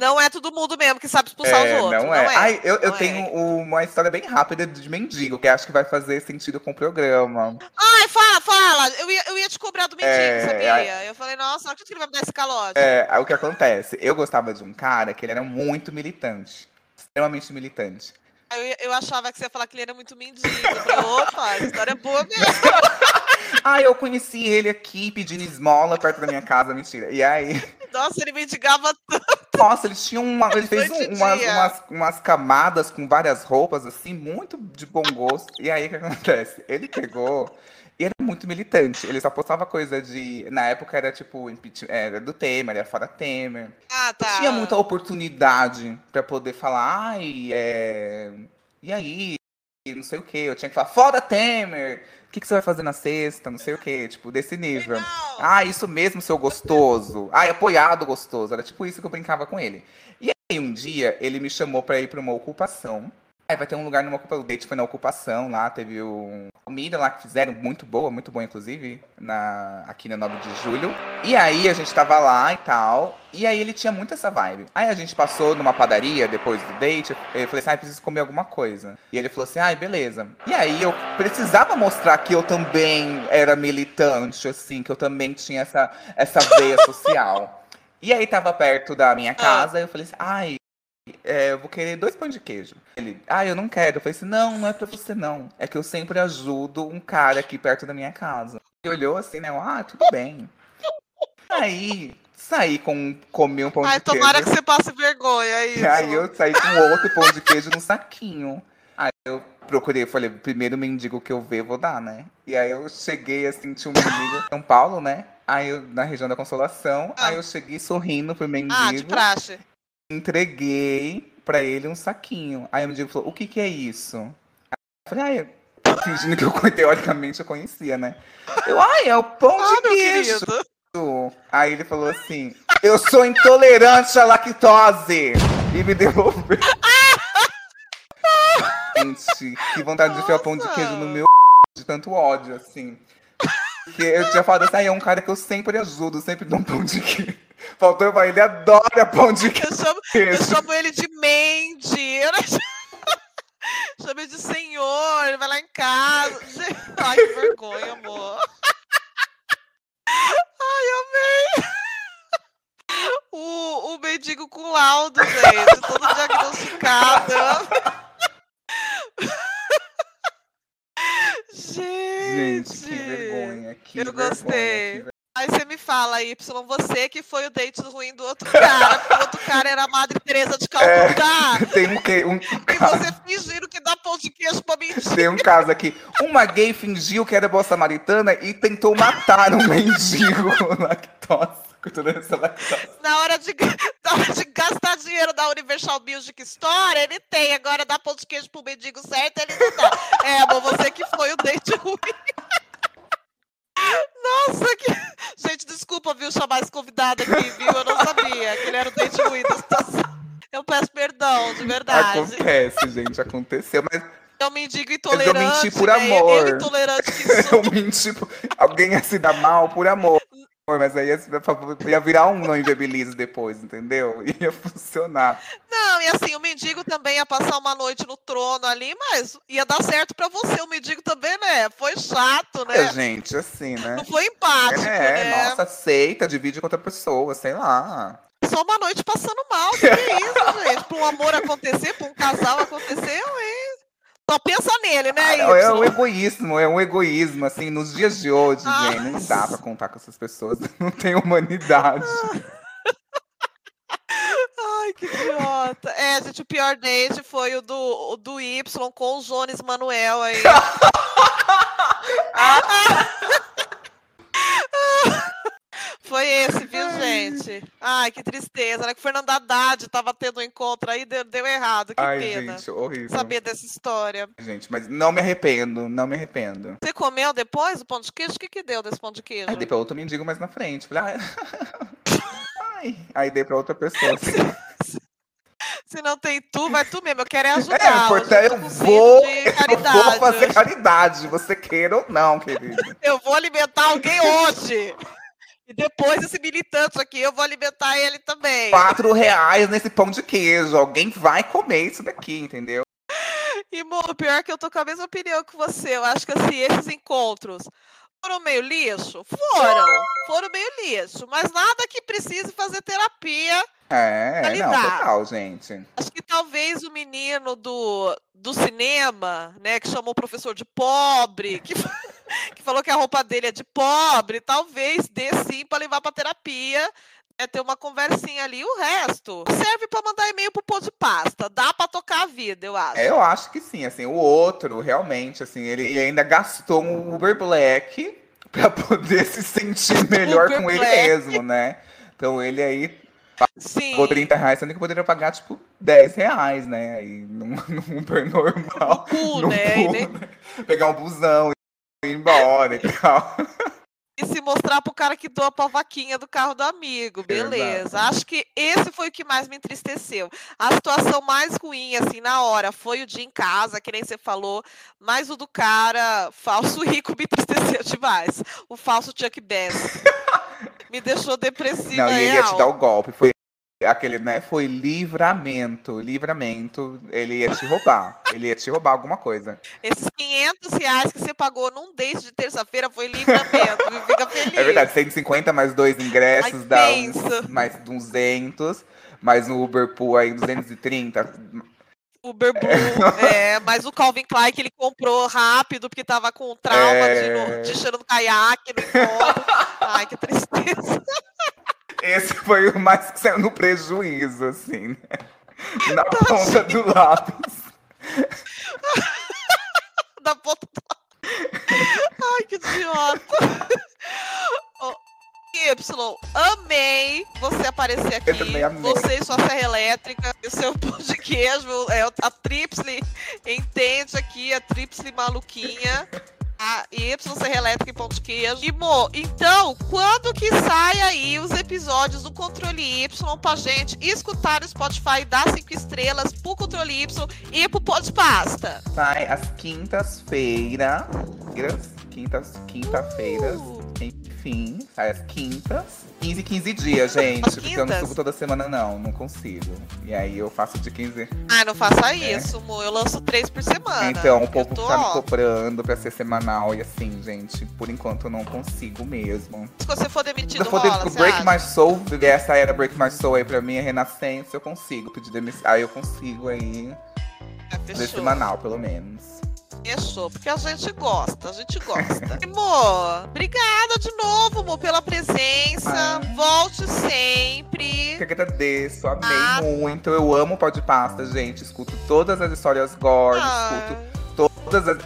Não é todo mundo mesmo que sabe expulsar os outros. Não é. Ai, eu tenho uma história bem rápida de mendigo, que acho que vai fazer sentido com o programa. Ai, fala! Eu ia te cobrar do mendigo, sabia? Eu falei, nossa, não acredito que ele vai me dar esse calote. É, o que acontece? Eu gostava de um cara que ele era muito militante. Extremamente militante. Eu achava que você ia falar que ele era muito mendigo. Eu falei, opa, a história é boa mesmo. Eu conheci ele aqui pedindo esmola perto da minha casa, mentira. E aí... Nossa, ele mendigava tanto. Nossa, ele tinha ele fez umas camadas com várias roupas, assim, muito de bom gosto. E aí, o que acontece? Ele pegou... E era muito militante, ele só postava coisa de... Na época era tipo, era do Temer, era fora Temer. Ah, tá. Não tinha muita oportunidade pra poder falar, e aí, não sei o quê. Eu tinha que falar, fora Temer! O que você vai fazer na sexta, não sei o quê, tipo, desse nível. Não. Isso mesmo, seu gostoso. Apoiado gostoso, era tipo isso que eu brincava com ele. E aí, um dia, ele me chamou pra ir pra uma ocupação. Vai ter um lugar numa ocupação. O date foi na ocupação lá, teve comida lá que fizeram, muito boa, inclusive, aqui na 9 de julho. E aí a gente tava lá e tal. E aí ele tinha muito essa vibe. Aí a gente passou numa padaria depois do date. Eu falei assim, preciso comer alguma coisa. E ele falou assim, beleza. E aí eu precisava mostrar que eu também era militante, assim, que eu também tinha essa veia social. E aí tava perto da minha casa, eu falei assim, eu vou querer 2 pães de queijo. Ele, eu não quero. Eu falei assim, não é pra você não. É que eu sempre ajudo um cara aqui perto da minha casa. Ele olhou assim, né, tudo bem. Aí, saí comi um pão de queijo. Tomara que você passe vergonha, isso. Aí eu saí com outro pão de queijo num saquinho. Aí eu procurei, falei, primeiro mendigo que eu ver, vou dar, né? E aí eu cheguei, assim, tinha um mendigo em São Paulo, né? Aí eu, na região da Consolação, aí eu cheguei sorrindo pro mendigo. De praxe. Entreguei pra ele um saquinho. Aí o mendigo falou, o que é isso? Eu falei, fingindo que teoricamente eu conhecia, né? Eu, é o pão de queijo. Aí ele falou assim, eu sou intolerante à lactose. E me devolveu. Gente, que vontade de enfiar pão de queijo no meu de tanto ódio, assim. Porque eu tinha falado assim, é um cara que eu sempre ajudo, sempre dou um pão de queijo. Faltou pra ele, adora pão de queijo. Eu chamo ele de Mandy. Chamo ele de senhor, ele vai lá em casa. Ai, que vergonha, amor. Ai, amei. O mendigo com laudo, gente. Todo diagnosticado. Gente, que vergonha. Eu gostei. Aí você me fala, Y, você que foi o date ruim do outro cara, porque o outro cara era a Madre Teresa de Calcutá. É, tem um caso. E você fingiram que dá pão de queijo pra mentir. Tem um caso aqui. Uma gay fingiu que era boa samaritana e tentou matar um mendigo lactose. Na hora de gastar dinheiro da Universal Music Store, ele tem. Agora dá pão de queijo pro mendigo certo, ele não dá. É, amor, você que foi o date ruim. Nossa, que... Gente, desculpa, viu, chamar esse convidado aqui, viu? Eu não sabia que ele era o dente ruim da situação. Eu peço perdão, de verdade. Acontece, gente, aconteceu, mas... Eu mendigo intolerante, eu menti por amor. Eu intolerante que sou. Eu menti por... Alguém ia se dar mal por amor. Mas aí ia virar um não inviabilize depois, entendeu? Ia funcionar. Não, e assim, o mendigo também ia passar uma noite no trono ali, mas ia dar certo pra você. O mendigo também, né? Foi chato, né? É, gente, assim, né? Não foi empático, né? Nossa, aceita, divide com outra pessoa, sei lá. Só uma noite passando mal, que é isso, gente? Pra um amor acontecer, pra um casal acontecer, hein? Só pensa nele, né? É um egoísmo, assim, nos dias de hoje, gente, não dá pra contar com essas pessoas, não tem humanidade. Ai, que idiota. É, gente, o pior date foi o do Y com o Jones Manuel aí. Foi esse, viu, gente? Ai, que tristeza, né? Que o Fernando Haddad tava tendo um encontro aí, deu errado, que pena. Ai, gente, horrível. Saber dessa história. Gente, mas não me arrependo, não me arrependo. Você comeu depois o pão de queijo? O que deu desse pão de queijo? Aí dei pra outro mendigo mais na frente. Falei, ai. Aí dei pra outra pessoa. Assim. Se não tem tu, vai tu mesmo, eu quero é ajudar. É, portanto, eu vou fazer caridade, você queira ou não, querido. Eu vou alimentar alguém hoje. E depois esse militante aqui, eu vou alimentar ele também. R$4 nesse pão de queijo. Alguém vai comer isso daqui, entendeu? E, mano, pior que eu tô com a mesma opinião que você. Eu acho que, assim, esses encontros foram meio lixo? Foram meio lixo. Mas nada que precise fazer terapia. É, não, total, gente. Acho que talvez o menino do cinema, né, que chamou o professor de pobre, que falou que a roupa dele é de pobre, talvez dê sim para levar para terapia, né, ter uma conversinha ali. O resto serve para mandar e-mail pro Podpasta. Dá para tocar a vida, eu acho. É, eu acho que sim, assim, o outro, realmente, assim, ele ainda gastou um Uber Black para poder se sentir melhor com ele mesmo, né? Então ele aí pagou R$30, sendo que poderia pagar, tipo, R$10, né? Aí num Uber normal. No pool, né? Pegar um busão e ir embora e tal. E se mostrar pro cara que doa pra vaquinha do carro do amigo, beleza. Exato. Acho que esse foi o que mais me entristeceu. A situação mais ruim, assim, na hora, foi o dia em casa, que nem você falou, mas o do cara falso rico me entristeceu demais. O falso Chuck Bass. Me deixou depressiva. Não, e ele ia te dar o golpe. Foi aquele, né? Foi livramento. Ele ia te roubar. Ele ia te roubar alguma coisa. Esses R$500 que você pagou num date de terça-feira foi livramento. Fica feliz. É verdade, 150 mais 2 ingressos. Ai, dá mais 200. Mais no Uber Pool aí, 230. Uber Blue, mas o Calvin Klein que ele comprou rápido, porque tava com trauma de cheiro no caiaque, no corpo. Ai, que tristeza. Esse foi o mais que saiu no prejuízo, assim, né? Na ponta do lápis. Na ponta do lápis. Ai, que idiota. Y, amei você aparecer aqui. Eu também amei. Você e sua serra elétrica, o seu pão de queijo, a Tripsly entende aqui, a Tripsly maluquinha. A Y, serra elétrica e pão de queijo. E, Mo, então, quando que sai aí os episódios do Controle Y pra gente escutar no Spotify, dar 5 estrelas pro Controle Y e pro Podpasta? Sai às quintas-feiras. Enfim, sai às quintas. 15 dias, gente. Porque eu não subo toda semana, não consigo. E aí eu faço de 15. Ah, não faça isso, amor. Eu lanço 3 por semana. Então, o povo tá me cobrando pra ser semanal. E assim, gente, por enquanto eu não consigo mesmo. Se você for demitido, rola, Break My Soul, essa era Break My Soul aí pra mim, é Renascença, eu consigo pedir demissão. Aí eu consigo aí ser semanal, pelo menos. deixou, porque a gente gosta, a gente gosta. E, Mo, obrigada de novo, Mo, pela presença. Volte sempre. Eu agradeço, amei muito. Eu amo o Podpasta, gente. Escuto todas as histórias gore,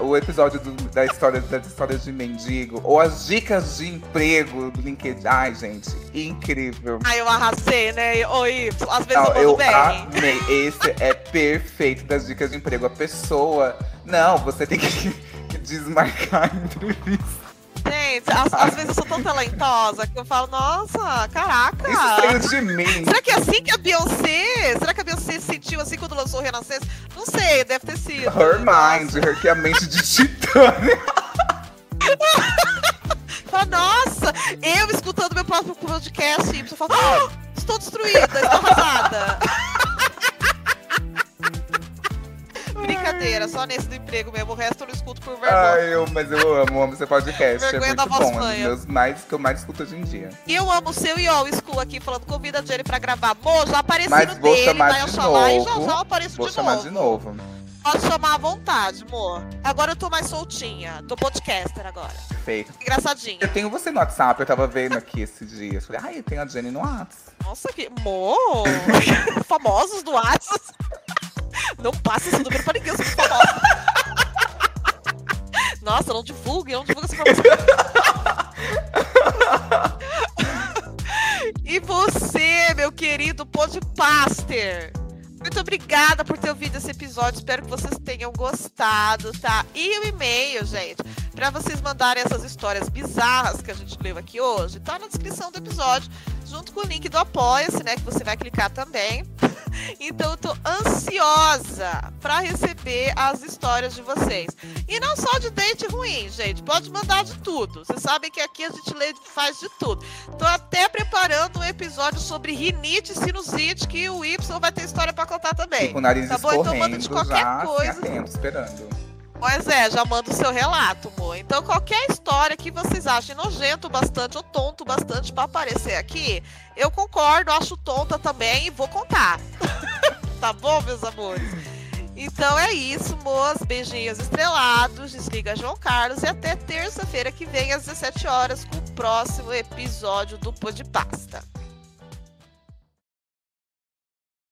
o episódio da história de mendigo, ou as dicas de emprego do LinkedIn. Ai, gente, incrível. Ai, eu arrasei, né? Oi, às vezes não, eu bem. Amei. Esse é perfeito das dicas de emprego. A pessoa... Não, você tem que desmarcar a entrevista. Gente, às vezes eu sou tão talentosa que eu falo, nossa, caraca. Isso saiu de mim. Será que é assim que a Beyoncé? Será que a Beyoncé sentiu assim quando lançou o Renascença? Não sei, deve ter sido. Her mind, her, que é a mente de titânia. Fala, nossa, eu escutando meu próprio podcast, eu falo, estou destruída, estou arrasada. Brincadeira, só nesse do emprego mesmo, o resto eu não escuto por vergonha. Ai, mas eu amo seu podcast, é muito bom, é um dos meus que eu mais escuto hoje em dia. E eu amo o seu e ó, o School aqui, falando, convida a Jenny pra gravar. Mo, já apareci no dele, vai eu chamar e já eu apareço de novo. Vou chamar de novo. Pode chamar à vontade, Mo. Agora eu tô mais soltinha, tô podcaster agora. Perfeito. Engraçadinha. Eu tenho você no WhatsApp, eu tava vendo aqui esse dia, eu falei, ai, eu tenho a Jenny no WhatsApp. Nossa, que... Mo! Famosos do WhatsApp. Não passa esse número pra ninguém, eu sou famosa. Nossa, não divulga essa informação. E você, meu querido podpaster, muito obrigada por ter ouvido esse episódio. Espero que vocês tenham gostado, tá? E o e-mail, gente, pra vocês mandarem essas histórias bizarras que a gente leu aqui hoje, tá na descrição do episódio, junto com o link do Apoia-se, né, que você vai clicar também. Então eu tô ansiosa pra receber as histórias de vocês. E não só de date ruim, gente, pode mandar de tudo. Vocês sabem que aqui a gente lê, faz de tudo. Tô até preparando um episódio sobre rinite e sinusite, que o Y vai ter história pra contar também. Com o nariz escorrendo, então manda de qualquer coisa. Atento, esperando. Pois é, já manda o seu relato, amor. Então, qualquer história que vocês achem nojento bastante ou tonto bastante pra aparecer aqui, eu concordo, acho tonta também e vou contar. Tá bom, meus amores? Então é isso, moças. Beijinhos estrelados, desliga João Carlos e até terça-feira que vem às 17 horas com o próximo episódio do Podpasta.